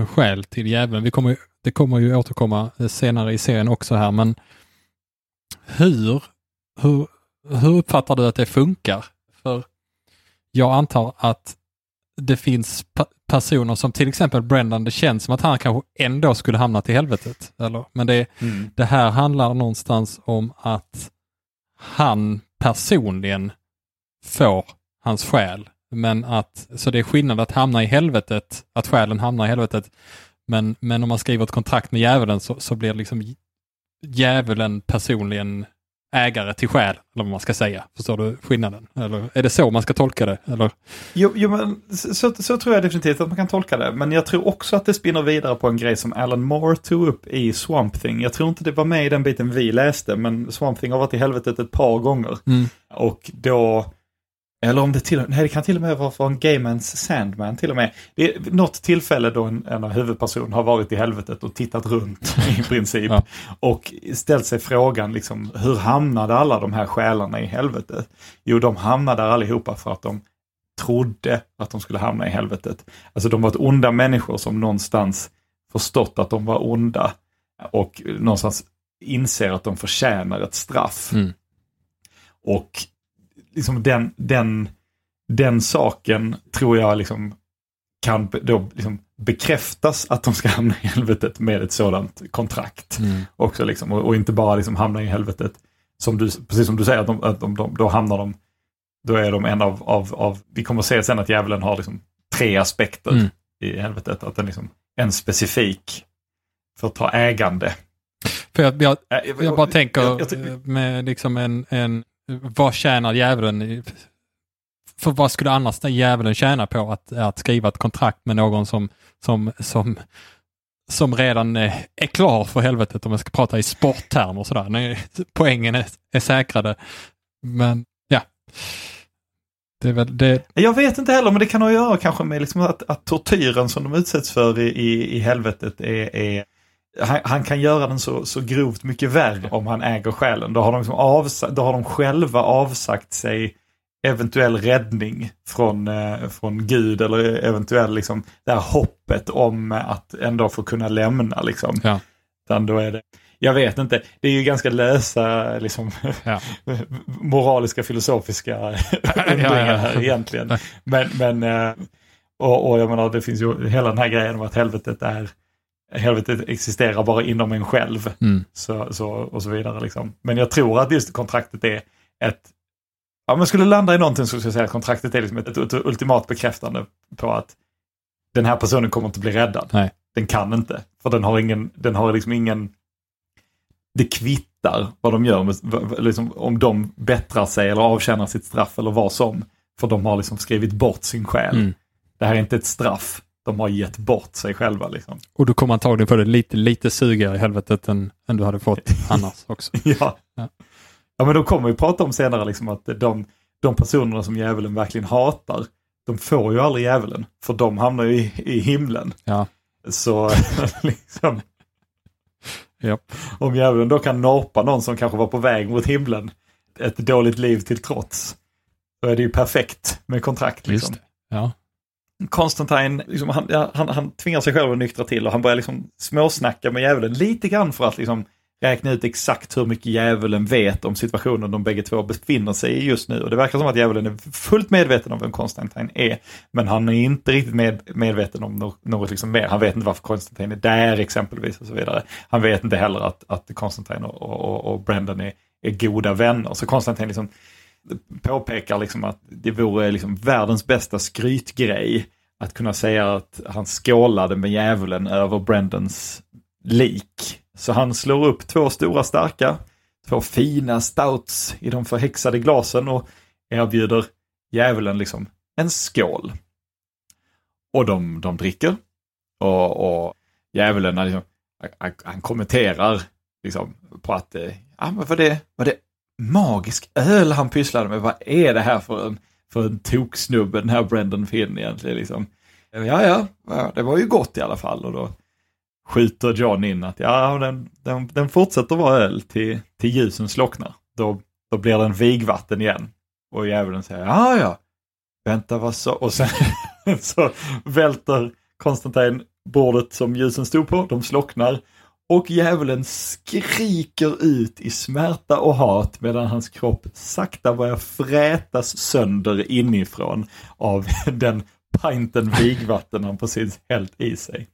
själ till djävulen, vi kommer, det kommer ju återkomma senare i serien också här, men hur, hur, hur uppfattar du att det funkar? För jag antar att det finns pa- personer som till exempel Brendan, det känns som att han kanske ändå skulle hamna till helvetet. Eller? Men det, mm. det här handlar någonstans om att han personligen får hans själ. Men att, så det är skillnad att hamna i helvetet, att själen hamnar i helvetet. Men, men om man skriver ett kontrakt med djävulen så, så blir liksom djävulen personligen ägare till själ, eller vad man ska säga. Förstår du skillnaden? Eller är det så man ska tolka det? Eller? Jo, jo men så, så tror jag definitivt att man kan tolka det. Men jag tror också att det spinner vidare på en grej som Alan Moore tog upp i Swamp Thing. Jag tror inte det var med i den biten vi läste, men Swamp Thing har varit i helvetet ett par gånger. Mm. Och då... Eller om det till och med, nej, det kan till och med vara från Gaimans Sandman till och med. Det är något tillfälle då en, en huvudperson har varit i helvetet och tittat runt i princip. Ja. Och ställt sig frågan liksom, hur hamnade alla de här själarna i helvetet? Jo, de hamnade där allihopa för att de trodde att de skulle hamna i helvetet. Alltså de var ett onda människor som någonstans förstått att de var onda. Och någonstans inser att de förtjänar ett straff. Mm. Och liksom den, den, den saken tror jag liksom kan då liksom bekräftas att de ska hamna i helvetet med ett sådant kontrakt mm. också liksom, och, och inte bara liksom hamna i helvetet som du, precis som du säger att, de, att de, de, då hamnar de då är de en av, av, av vi kommer att se sen att djävulen har liksom tre aspekter mm. i helvetet, att den liksom en specifik för att ta ägande för jag, jag, jag bara tänker jag, jag, jag, med liksom en, en vad tjänar djävulen? För vad skulle annars djävulen tjäna på att, att skriva ett kontrakt med någon som, som, som, som redan är klar för helvetet, om man ska prata i sporttermer och sådär. Nej, poängen är, är säkrade. Men ja. Det är väl, det... Jag vet inte heller, men det kan ha att göra kanske med liksom att, att tortyren som de utsätts för i, i, i helvetet är... är... Han, han kan göra den så, så grovt mycket värre om han äger själen. Då har de, liksom avsa- då har de själva avsagt sig eventuell räddning från, eh, från Gud, eller eventuellt liksom det här hoppet om att ändå få kunna lämna. Liksom. Ja. Utan då är det, jag vet inte, det är ju ganska lösa liksom, ja. moraliska, filosofiska undringar ja, ja. egentligen. Men, men eh, och, och jag menar, det finns ju hela den här grejen om att helvetet är helvetet existerar bara inom en själv mm. så, så, och så vidare liksom. Men jag tror att just kontraktet är ett, om man skulle landa i någonting så skulle jag säga att kontraktet är liksom ett, ett ultimat bekräftande på att den här personen kommer inte bli räddad. Nej. Den kan inte, för den har ingen den har liksom ingen det kvittar vad de gör med, liksom, om de bättrar sig eller avtjänar sitt straff eller vad som, för de har liksom skrivit bort sin själ. Mm. Det här är inte ett straff. De har gett bort sig själva. Liksom. Och du kommer antagligen få det lite, lite sugare i helvetet än, än du hade fått annars också. ja. Ja. ja, men då kommer vi prata om senare liksom, att de, de personerna som djävulen verkligen hatar, de får ju aldrig djävulen. För de hamnar ju i, i himlen. Ja. Så liksom... Yep. Om djävulen då kan norpa någon som kanske var på väg mot himlen, ett dåligt liv till trots, då är det ju perfekt med kontrakt. Liksom. Just det, ja. Konstantin, liksom, han, han, han tvingar sig själv att nyktra till och han börjar liksom småsnacka med djävulen lite grann för att liksom räkna ut exakt hur mycket djävulen vet om situationen de bägge två befinner sig i just nu. Och det verkar som att djävulen är fullt medveten om vem Konstantin är, men han är inte riktigt med, medveten om no- något liksom mer. Han vet inte varför Konstantin är där exempelvis och så vidare. Han vet inte heller att, att Konstantin och, och, och Brendan är, är goda vänner. Så Konstantin liksom påpekar liksom att det vore liksom världens bästa skrytgrej att kunna säga att han skålade med djävulen över Brendans lik. Så han slår upp två stora starka, två fina stouts i de förhäxade glasen och erbjuder djävulen liksom en skål. Och de, de dricker. Och, och djävulen liksom, han, han kommenterar liksom på att ah, men vad det, vad det magisk öl han pysslade med. Vad är det här för en, för en toksnubbe, den här Brendan Finn egentligen liksom. Ja, ja, ja, det var ju gott i alla fall. Och då skjuter John in att ja, den, den, den fortsätter vara öl till, till ljusen slocknar. Då, då blir den vigvatten igen. Och djävulen säger, ja, ja, vänta, vad så? Och sen så välter Konstantin bordet som ljusen stod på. De slocknar. Och djävulen skriker ut i smärta och hat medan hans kropp sakta börjar frätas sönder inifrån av den pinten vigvatten han precis hällt i sig.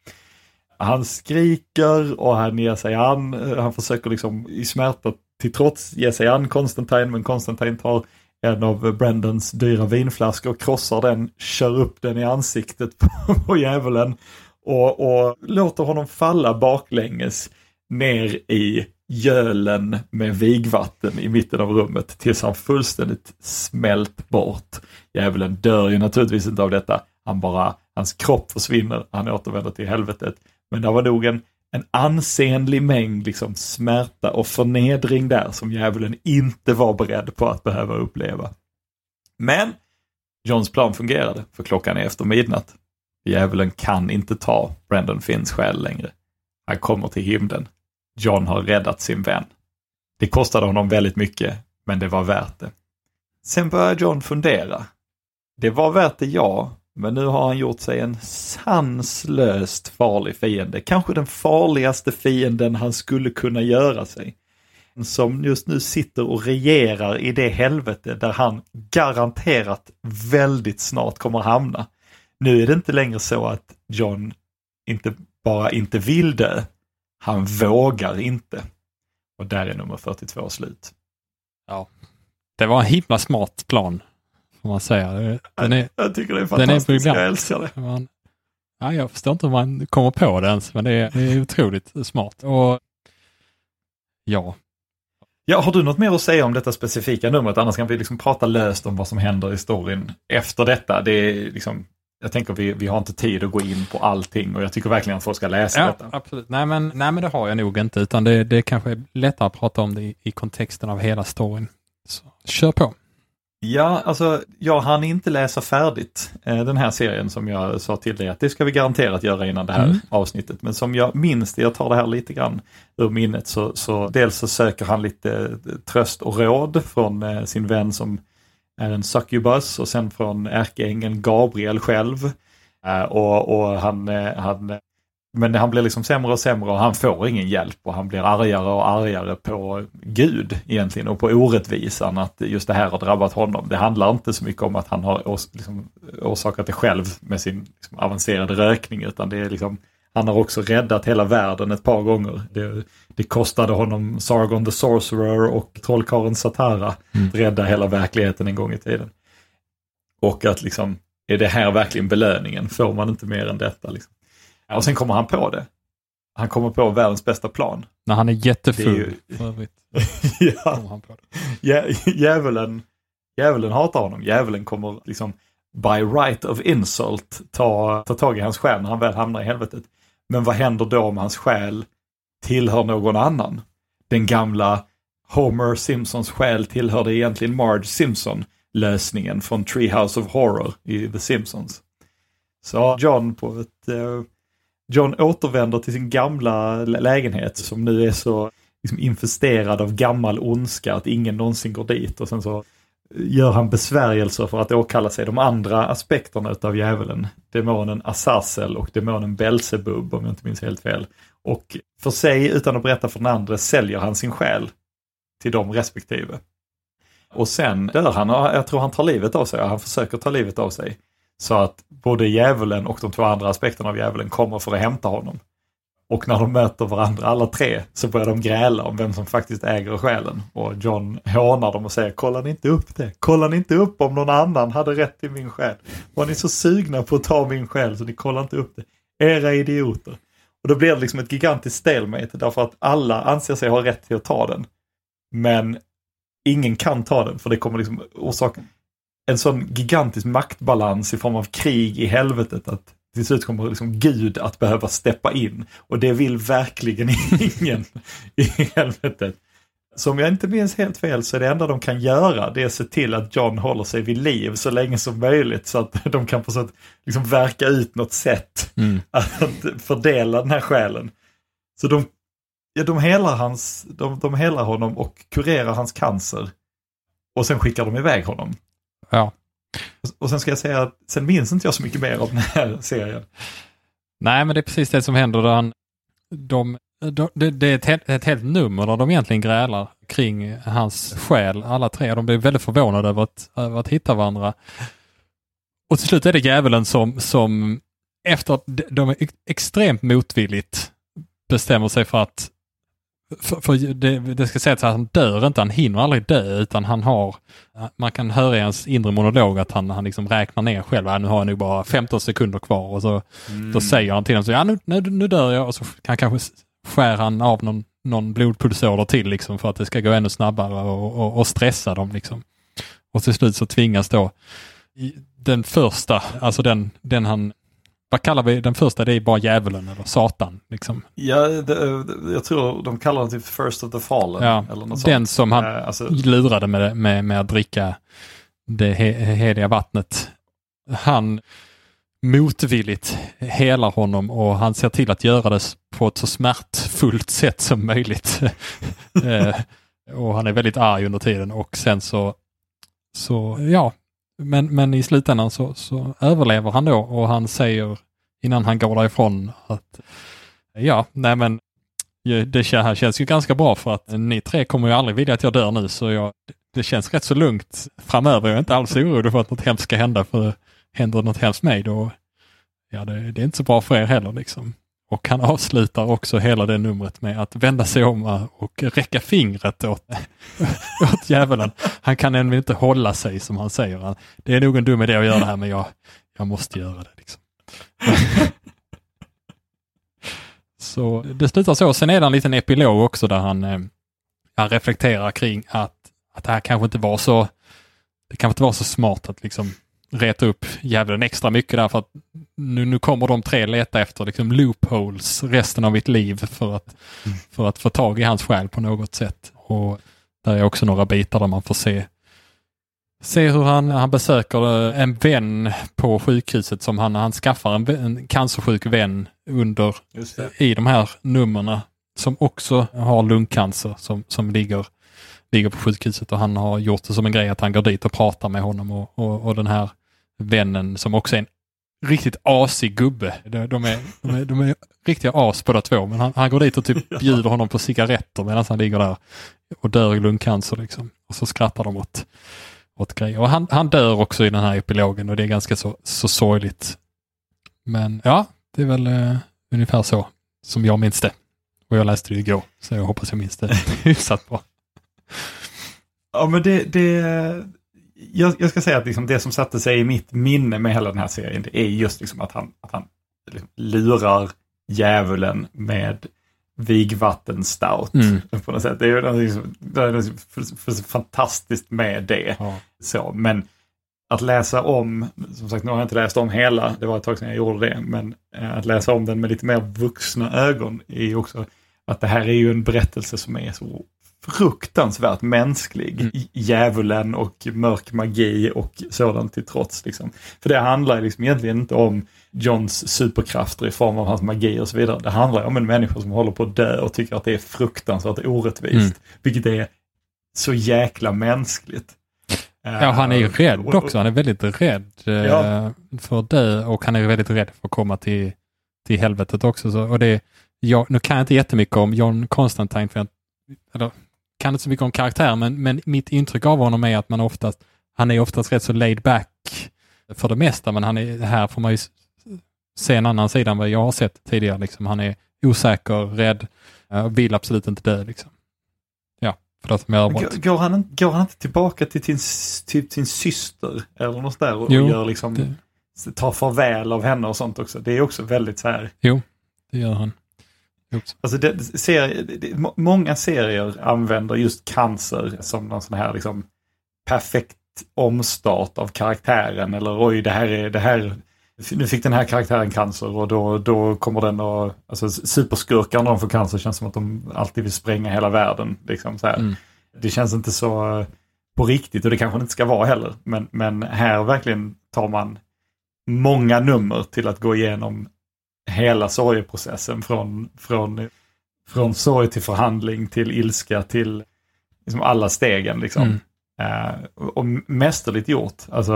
Han skriker och han ger sig an. Han försöker liksom i smärta till trots ge sig an Konstantin, men Konstantin tar en av Brendans dyra vinflaskor och krossar den, kör upp den i ansiktet på djävulen och, och låter honom falla baklänges ner i gölen med vigvatten i mitten av rummet tills han fullständigt smält bort. Djävulen dör ju naturligtvis inte av detta. Han bara, hans kropp försvinner, han återvänder till helvetet. Men det var nog en, en ansenlig mängd liksom smärta och förnedring där som djävulen inte var beredd på att behöva uppleva. Men Johns plan fungerade, för klockan är efter midnatt. Djävulen kan inte ta Brendan Finns själ längre. Han kommer till himlen. John har räddat sin vän. Det kostade honom väldigt mycket, men det var värt det. Sen började John fundera. Det var värt det, ja. Men nu har han gjort sig en sanslöst farlig fiende. Kanske den farligaste fienden han skulle kunna göra sig. Som just nu sitter och regerar i det helvete där han garanterat väldigt snart kommer hamna. Nu är det inte längre så att John inte bara inte vill dö. Han vågar inte. Och där är nummer fyrtiotvå slut. Ja, det var en himla smart plan. Man säger. Den är, jag tycker det är fantastiskt, är jag älskar det. Man, ja, jag förstår inte hur man kommer på det ens, men det är, det är otroligt smart. Och, ja. ja. Har du något mer att säga om detta specifika numret? Annars kan vi liksom prata löst om vad som händer i historien efter detta. Det är liksom, jag tänker att vi, vi har inte tid att gå in på allting, och jag tycker verkligen att folk ska läsa ja, detta. Absolut. Nej, men, nej men det har jag nog inte, utan det, det kanske är lättare att prata om det i, i kontexten av hela storyn. Så, kör på. Ja, alltså jag hann inte läsa färdigt eh, den här serien som jag sa till dig att det ska vi garanterat göra innan det här mm. avsnittet. Men som jag minns det, jag tar det här lite grann ur minnet, så, så dels så söker han lite tröst och råd från eh, sin vän som är en succubus, och sen från ärkeängeln Gabriel själv. Eh, och, och han, eh, han, men han blir liksom sämre och sämre, och han får ingen hjälp, och han blir argare och argare på Gud egentligen, och på orättvisan att just det här har drabbat honom. Det handlar inte så mycket om att han har års, liksom, orsakat det själv med sin liksom, avancerade rökning, utan det är liksom, han har också räddat hela världen ett par gånger. Det, det kostade honom Sargon the Sorcerer och trollkaren Satara mm. att rädda hela verkligheten en gång i tiden. Och att liksom, är det här verkligen belöningen? Får man inte mer än detta liksom? Och sen kommer han på det. Han kommer på världens bästa plan. När han är jättefull. Ju... För övrigt. ja. Kommer han på det. Djä- djävulen, djävulen hatar honom. Djävulen kommer liksom by right of insult ta, ta tag i hans själ när han väl hamnar i helvetet. Men vad händer då om hans själ tillhör någon annan? Den gamla Homer Simpsons själ tillhörde egentligen Marge Simpson-lösningen från Treehouse of Horror i The Simpsons. Så John på ett... Uh, John återvänder till sin gamla lägenhet som nu är så liksom, infesterad av gammal ondska att ingen någonsin går dit. Och sen så gör han besvärjelser för att åkalla sig de andra aspekterna utav djävulen. Demonen Azazel och demonen Belzebub, om jag inte minns helt fel. Och för sig, utan att berätta för den andra, säljer han sin själ till de respektive. Och sen dör han, och jag tror han tar livet av sig, och han försöker ta livet av sig. Så att både djävulen och de två andra aspekterna av djävulen kommer för att hämta honom. Och när de möter varandra, alla tre, så börjar de gräla om vem som faktiskt äger själen. Och John hånar dem och säger, kolla ni inte upp det. Kolla ni inte upp om någon annan hade rätt till min själ. Var ni så sugna på att ta min själ så ni kollar inte upp det. Era idioter. Och då blir det liksom ett gigantiskt stalemate, därför att alla anser sig ha rätt till att ta den. Men ingen kan ta den, för det kommer liksom orsaka en sån gigantisk maktbalans i form av krig i helvetet, att till slut kommer liksom Gud att behöva steppa in. Och det vill verkligen ingen i helvetet. Så om jag inte minns helt fel så är det enda de kan göra, det är att se till att John håller sig vid liv så länge som möjligt. Så att de kan på så att liksom verka ut något sätt mm. att fördela den här själen. Så de, ja, de, helar hans, de, de helar honom och kurerar hans cancer. Och sen skickar de iväg honom. Ja. Och sen ska jag säga att sen minns inte jag så mycket mer av den här serien. Nej, men det är precis det som händer. Då han, de, de, det, det är ett helt, ett helt nummer där de egentligen grälar kring hans själ, alla tre. De blir väldigt förvånade över att, över att hitta varandra. Och till slut är det djävulen som, som efter att de är extremt motvilligt bestämmer sig för att För, för det, det ska sägas att han dör inte, han hinner aldrig dö, utan han har, man kan höra i hans inre monolog att han, han liksom räknar ner själv, ja, nu har jag nog bara femton sekunder kvar, och så mm. då säger han till honom så, ja nu, nu, nu dör jag, och så kan, kanske skär han av någon, någon blodpulsåder till liksom, för att det ska gå ännu snabbare och, och, och stressa dem liksom. Och till slut så tvingas då den första, alltså den, den han, vad kallar vi den första? Det är bara djävulen eller satan. Liksom. Ja, det, jag tror de kallar den typ First of the Fallen. Ja, eller något den sånt. Som han äh, alltså... lurade med, med, med att dricka det he, heliga vattnet. Han motvilligt helar honom och han ser till att göra det på ett så smärtfullt sätt som möjligt. Och han är väldigt arg under tiden, och sen så, så ja... Men, men i slutändan så, så överlever han då, och han säger innan han går därifrån att ja, nej men det här känns ju ganska bra, för att ni tre kommer ju aldrig vilja att jag dör nu, så jag, det känns rätt så lugnt framöver. Jag är inte alls orolig för att något hemskt ska hända, för händer något hemskt med mig då, ja det, det är inte så bra för er heller liksom. Och han avslutar också hela det numret med att vända sig om och räcka fingret åt, åt djävulen. Han kan ännu inte hålla sig, som han säger. Det är nog en dum idé att göra det här, men jag, jag måste göra det. Liksom. Så det slutar så. Sen är det en liten epilog också där han, han reflekterar kring att, att det här kanske inte var så, det kanske inte var så smart att liksom reta upp djävulen extra mycket, därför att nu, nu kommer de tre leta efter liksom loopholes resten av mitt liv för att, mm. för att få tag i hans själ på något sätt. Och där är också några bitar där man får se se hur han, han besöker en vän på sjukhuset som han, han skaffar en, en cancersjuk vän under i de här nummerna, som också har lungcancer som, som ligger ligger på sjukhuset, och han har gjort det som en grej att han går dit och pratar med honom, och, och, och den här vännen som också är en riktigt asig gubbe. De, de, är, de, är, de är riktiga as båda två, men han, han går dit och typ bjuder honom på cigaretter medan han ligger där och dör i lungcancer liksom. Och så skrattar de åt, åt grejer. Och han, han dör också i den här epilogen, och det är ganska så, så sorgligt. Men ja, det är väl eh, ungefär så som jag minns det. Och jag läste det igår, så jag hoppas jag minns det hyfsat bra. Ja, men det, det jag, jag ska säga att liksom det som satte sig i mitt minne med hela den här serien, det är just liksom att han, att han liksom lurar djävulen med vigvattenstout mm. på något sätt. Det är ju liksom, det är liksom fantastiskt med det. Ja. Så, men att läsa om, som sagt, nu har jag inte läst om hela, det var ett tag sedan jag gjorde det, men att läsa om den med lite mer vuxna ögon är ju också att det här är ju en berättelse som är så fruktansvärt mänsklig, mm. djävulen och mörk magi och sådant till trots liksom. För det handlar liksom egentligen inte om Johns superkrafter i form av hans magi och så vidare. Det handlar om en människa som håller på att dö och tycker att det är fruktansvärt orättvist, mm. vilket är så jäkla mänskligt. Ja, han är ju rädd också. Han är väldigt rädd ja. för att dö, och han är väldigt rädd för att komma till, till helvetet också. Så, och det, jag, nu kan jag inte jättemycket om John Constantine, för jag, eller, kan inte så mycket om karaktär, men, men mitt intryck av honom är att man oftast, han är oftast rätt så laid back för det mesta, men han är, här får man ju se en annan sida än vad jag har sett tidigare. Liksom. Han är osäker, rädd, vill absolut inte dö liksom. Går, går, han, går han inte tillbaka till sin, till sin syster eller något där och, jo, och gör liksom, det... tar farväl av henne och sånt också? Det är också väldigt så här. Jo, det gör han. Oops. Alltså det, serier, det, många serier använder just cancer som någon sån här liksom perfekt omstart av karaktären, eller oj, det här är det här, nu fick den här karaktären cancer och då, då kommer den att... Alltså superskurkar när de får cancer känns som att de alltid vill spränga hela världen. Liksom så här. Mm. Det känns inte så på riktigt, och det kanske inte ska vara heller. Men, men här verkligen tar man många nummer till att gå igenom hela sorgeprocessen. Från, från, från sorg till förhandling, till ilska, till liksom alla stegen liksom. Mm. Uh, och mästerligt gjort. Alltså,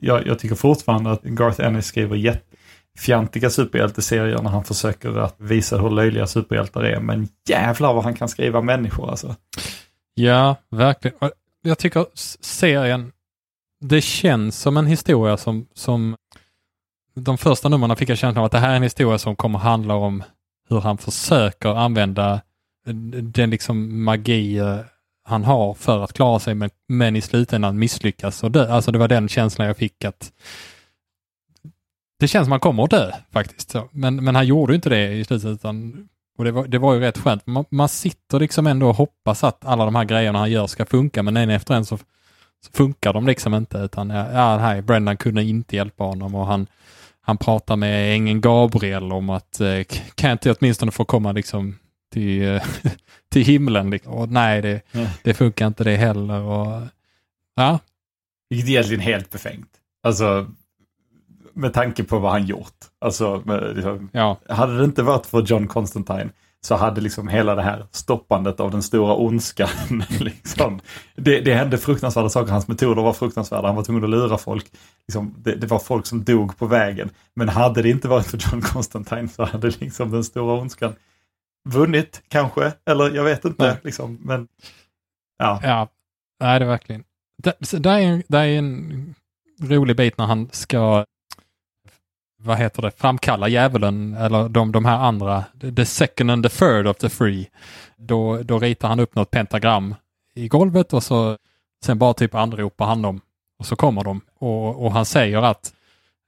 jag, jag tycker fortfarande att Garth Ennis skriver jättefjantiga superhjälteserier när han försöker att visa hur löjliga superhjältar är, men jävlar vad han kan skriva människor alltså. Ja, verkligen. Jag tycker serien, det känns som en historia som, som de första nummerna fick jag känslan av att det här är en historia som kommer handla om hur han försöker använda den liksom magi han har för att klara sig, men, men i slutändan misslyckas och dö. Alltså det var den känslan jag fick, att det känns som han kommer att dö faktiskt. Så. Men, men han gjorde ju inte det i slutändan, och det var, det var ju rätt skönt. Man, man sitter liksom ändå och hoppas att alla de här grejerna han gör ska funka, men en efter en så, så funkar de liksom inte, utan ja, nej, Brendan kunde inte hjälpa honom, och han, han pratar med ängeln Gabriel om att eh, kan inte åtminstone få komma liksom till, till himlen. Och nej, det, mm. det funkar inte det heller. Och, ja. Det är egentligen helt befängt. Alltså, med tanke på vad han gjort. Alltså, med, liksom, ja. Hade det inte varit för John Constantine så hade liksom hela det här stoppandet av den stora ondskan liksom, det, det hände fruktansvärda saker. Hans metoder var fruktansvärda. Han var tvungen att lura folk. Liksom, det, det var folk som dog på vägen. Men hade det inte varit för John Constantine så hade liksom den stora ondskan vunnit kanske, eller jag vet inte. Nej. Liksom, men ja. Ja, det är det verkligen. Det, det, är en, det är en rolig bit när han ska, vad heter det, framkalla djävulen, eller de, de här andra, the second and the third of the three. Då, då ritar han upp något pentagram i golvet, och så sen bara typ anropar han dem, och så kommer de. Och, och han säger att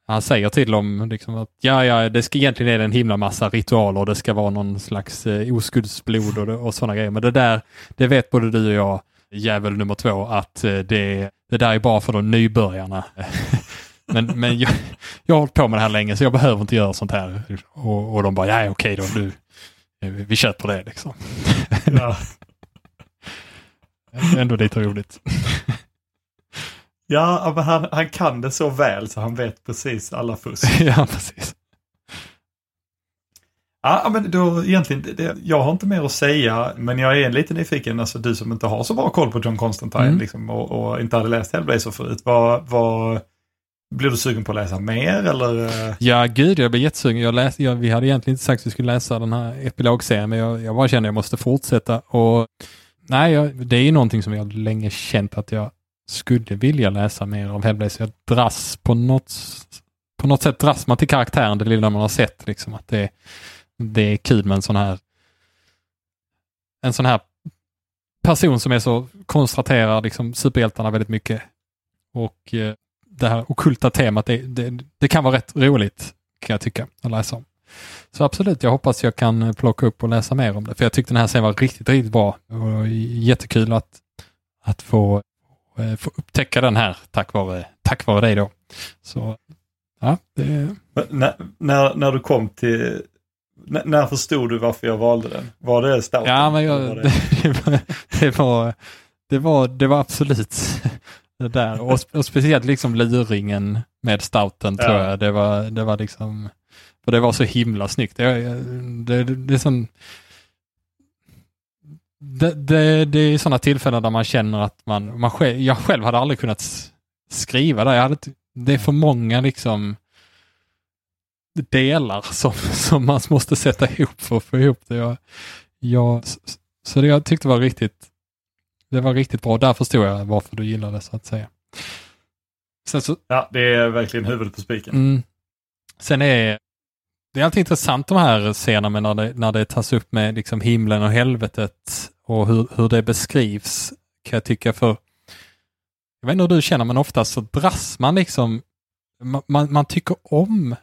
Han säger till dem liksom att ja, ja, det ska egentligen är en himla massa ritualer, och det ska vara någon slags eh, oskuldsblod och, och sådana grejer. Men det där, det vet både du och jag, jävel nummer två, att eh, det, det där är bara för de nybörjarna. men men jag, jag har hållit på med det här länge, så jag behöver inte göra sånt här. Och, och de bara, ja okej då, nu, vi köper det liksom. Ja. Ändå lite roligt. Ja, men han, han kan det så väl så han vet precis alla fusk. Ja, precis. Ja, men då egentligen, det, jag har inte mer att säga, men jag är lite nyfiken, alltså du som inte har så bra koll på John Constantine mm. liksom, och, och inte hade läst Hellblazer förut, vad, vad, blev du sugen på att läsa mer? Eller? Ja, gud, jag blev jättesugen. Jag läste, jag, vi hade egentligen inte sagt att vi skulle läsa den här epilogserien, men jag, jag bara kände att jag måste fortsätta. Och nej, jag, det är ju någonting som jag länge känt att jag skulle vilja läsa mer av Hellblazer. Jag dras på något på något sätt dras man till karaktären, det lilla man har sett liksom, att det, det är kul med en sån här en sån här person som är så konstaterar liksom superhjältarna väldigt mycket, och eh, det här okulta temat det, det, det kan vara rätt roligt kan jag tycka att läsa om. Så absolut, jag hoppas jag kan plocka upp och läsa mer om det, för jag tyckte den här serien var riktigt, riktigt bra, och jättekul att, att få få upptäcka den här tack vare, tack vare dig då. Så, ja, det... när, när, när du kom till när, när förstod du varför jag valde den? Var det starkt? Ja, men jag, var det... Det, var, det, var, det, var, det var absolut det där. Och, och speciellt liksom luringen med stouten, tror ja. jag. Det var, det var liksom, och det var så himla snyggt. Det, det, det är sån det, det, det är sådana tillfällen där man känner att man, man själv, jag själv hade aldrig kunnat skriva där. Jag hade, det är för många liksom delar som, som man måste sätta ihop för att få ihop det. Jag, jag, så det jag tyckte var riktigt det var riktigt bra. Där förstår jag varför du gillade det, så att säga. Sen så, ja, det är verkligen huvudet på spiken. Mm. Sen är det är alltid intressant de här scenerna när det, när det tas upp med liksom himlen och helvetet och hur, hur det beskrivs, kan jag tycka. För jag vet inte hur du känner, men ofta så dras man liksom man, man tycker om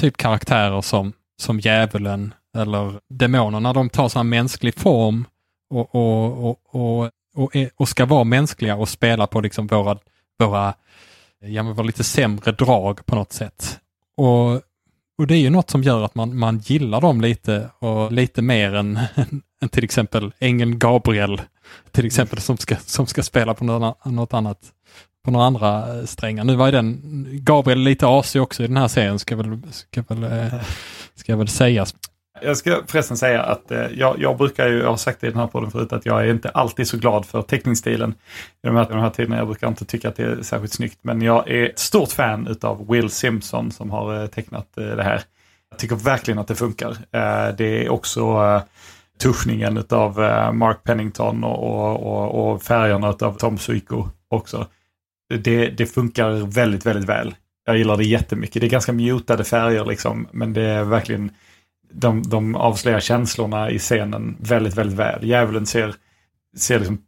typ karaktärer som, som djävulen eller demoner när de tar sån mänsklig form och, och, och, och, och, är, och ska vara mänskliga och spela på liksom våra, våra ja, men vara lite sämre drag på något sätt. Och, och det är ju något som gör att man, man gillar dem lite och lite mer än, än till exempel Engeln Gabriel till exempel som ska, som ska spela på något, något annat på några andra strängar. Nu var ju den Gabriel lite asig också i den här serien, ska väl, ska väl, ska väl sägas. Jag ska förresten säga att eh, jag, jag brukar ju, jag har sagt det i den här podden förut, att jag är inte alltid så glad för teckningsstilen i de här, de här tiderna. Jag brukar inte tycka att det är särskilt snyggt, men jag är stort fan utav Will Simpson som har eh, tecknat eh, det här. Jag tycker verkligen att det funkar. Eh, det är också eh, tuschningen utav eh, Mark Pennington och, och, och, och färgerna utav Tom Zuiko också. Det, det funkar väldigt, väldigt väl. Jag gillar det jättemycket. Det är ganska mutade färger liksom, men det är verkligen De, de avslöjar känslorna i scenen väldigt, väldigt väl. Djävulen ser, ser liksom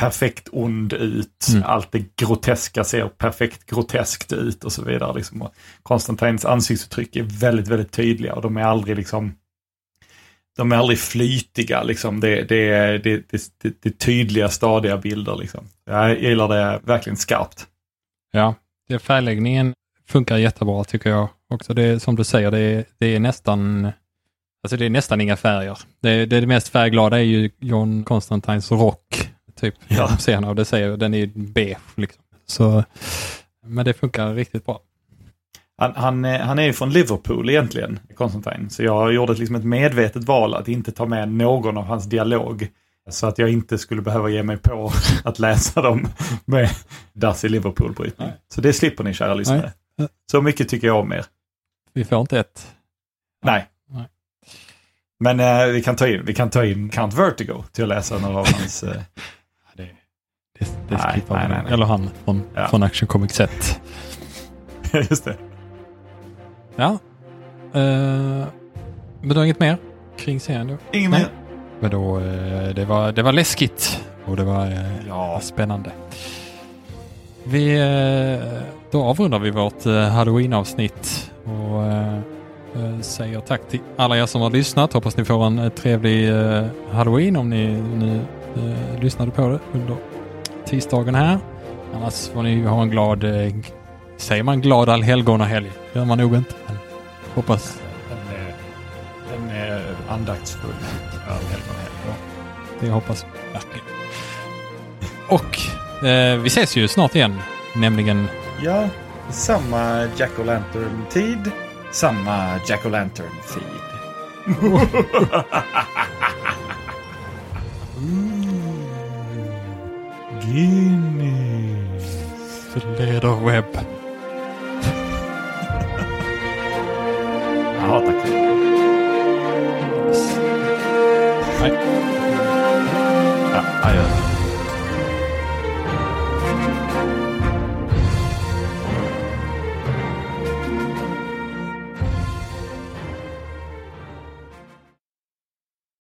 perfekt ond ut. Mm. Allt det groteska ser perfekt groteskt ut och så vidare. Liksom. Och Konstantins ansiktsuttryck är väldigt, väldigt tydliga och de är aldrig liksom de är aldrig flytiga. Liksom. Det, det, det, det, det, det är tydliga, stadiga bilder. Liksom. Jag gillar det verkligen skarpt. Ja, det färgläggningen funkar jättebra tycker jag också. Det, som du säger, det, det är nästan... Alltså det är nästan inga färger. Det, det, det mest färgglada är ju John Constantines rock. Typ. Ja. Sen av det säger den är ju beige. Liksom. Så, men det funkar riktigt bra. Han, han, han är ju från Liverpool egentligen, Constantine. Så jag gjorde liksom ett medvetet val att inte ta med någon av hans dialog. Så att jag inte skulle behöva ge mig på att läsa dem med Darcy Liverpool-brytning. Nej. Så det slipper ni, kära lyssnare. Nej. Så mycket tycker jag om er. Vi får inte ett... Nej. Men eh, vi kan ta in vi kan ta in Count Vertigo till att läsa några av hans eh... det, det, det nej, nej, nej, nej. Eller han från, ja. Från Action Comics ett. Just det. Ja. Eh, men då inget mer kring serien då? Inget mer. Men då eh, det var det var läskigt och det var eh, ja. spännande. Vi eh, då avrundar vi vårt eh, Halloween-avsnitt och eh, säger tack till alla er som har lyssnat. Hoppas ni får en trevlig eh, Halloween om ni, ni eh, lyssnade på det under tisdagen här. Annars får ni ha en glad eh, säger man glad allhelgona helg. Gör man nog inte. Men hoppas. Den är, den är andaktsfull. Allhelgona helg. Det hoppas verkligen. Och eh, vi ses ju snart igen. Nämligen. Ja, samma Jack O'Lantern tid. Samma Jack O'Lantern feed. Guinness. Ledarweb. Jag hatar krig. Nej. Ja, jag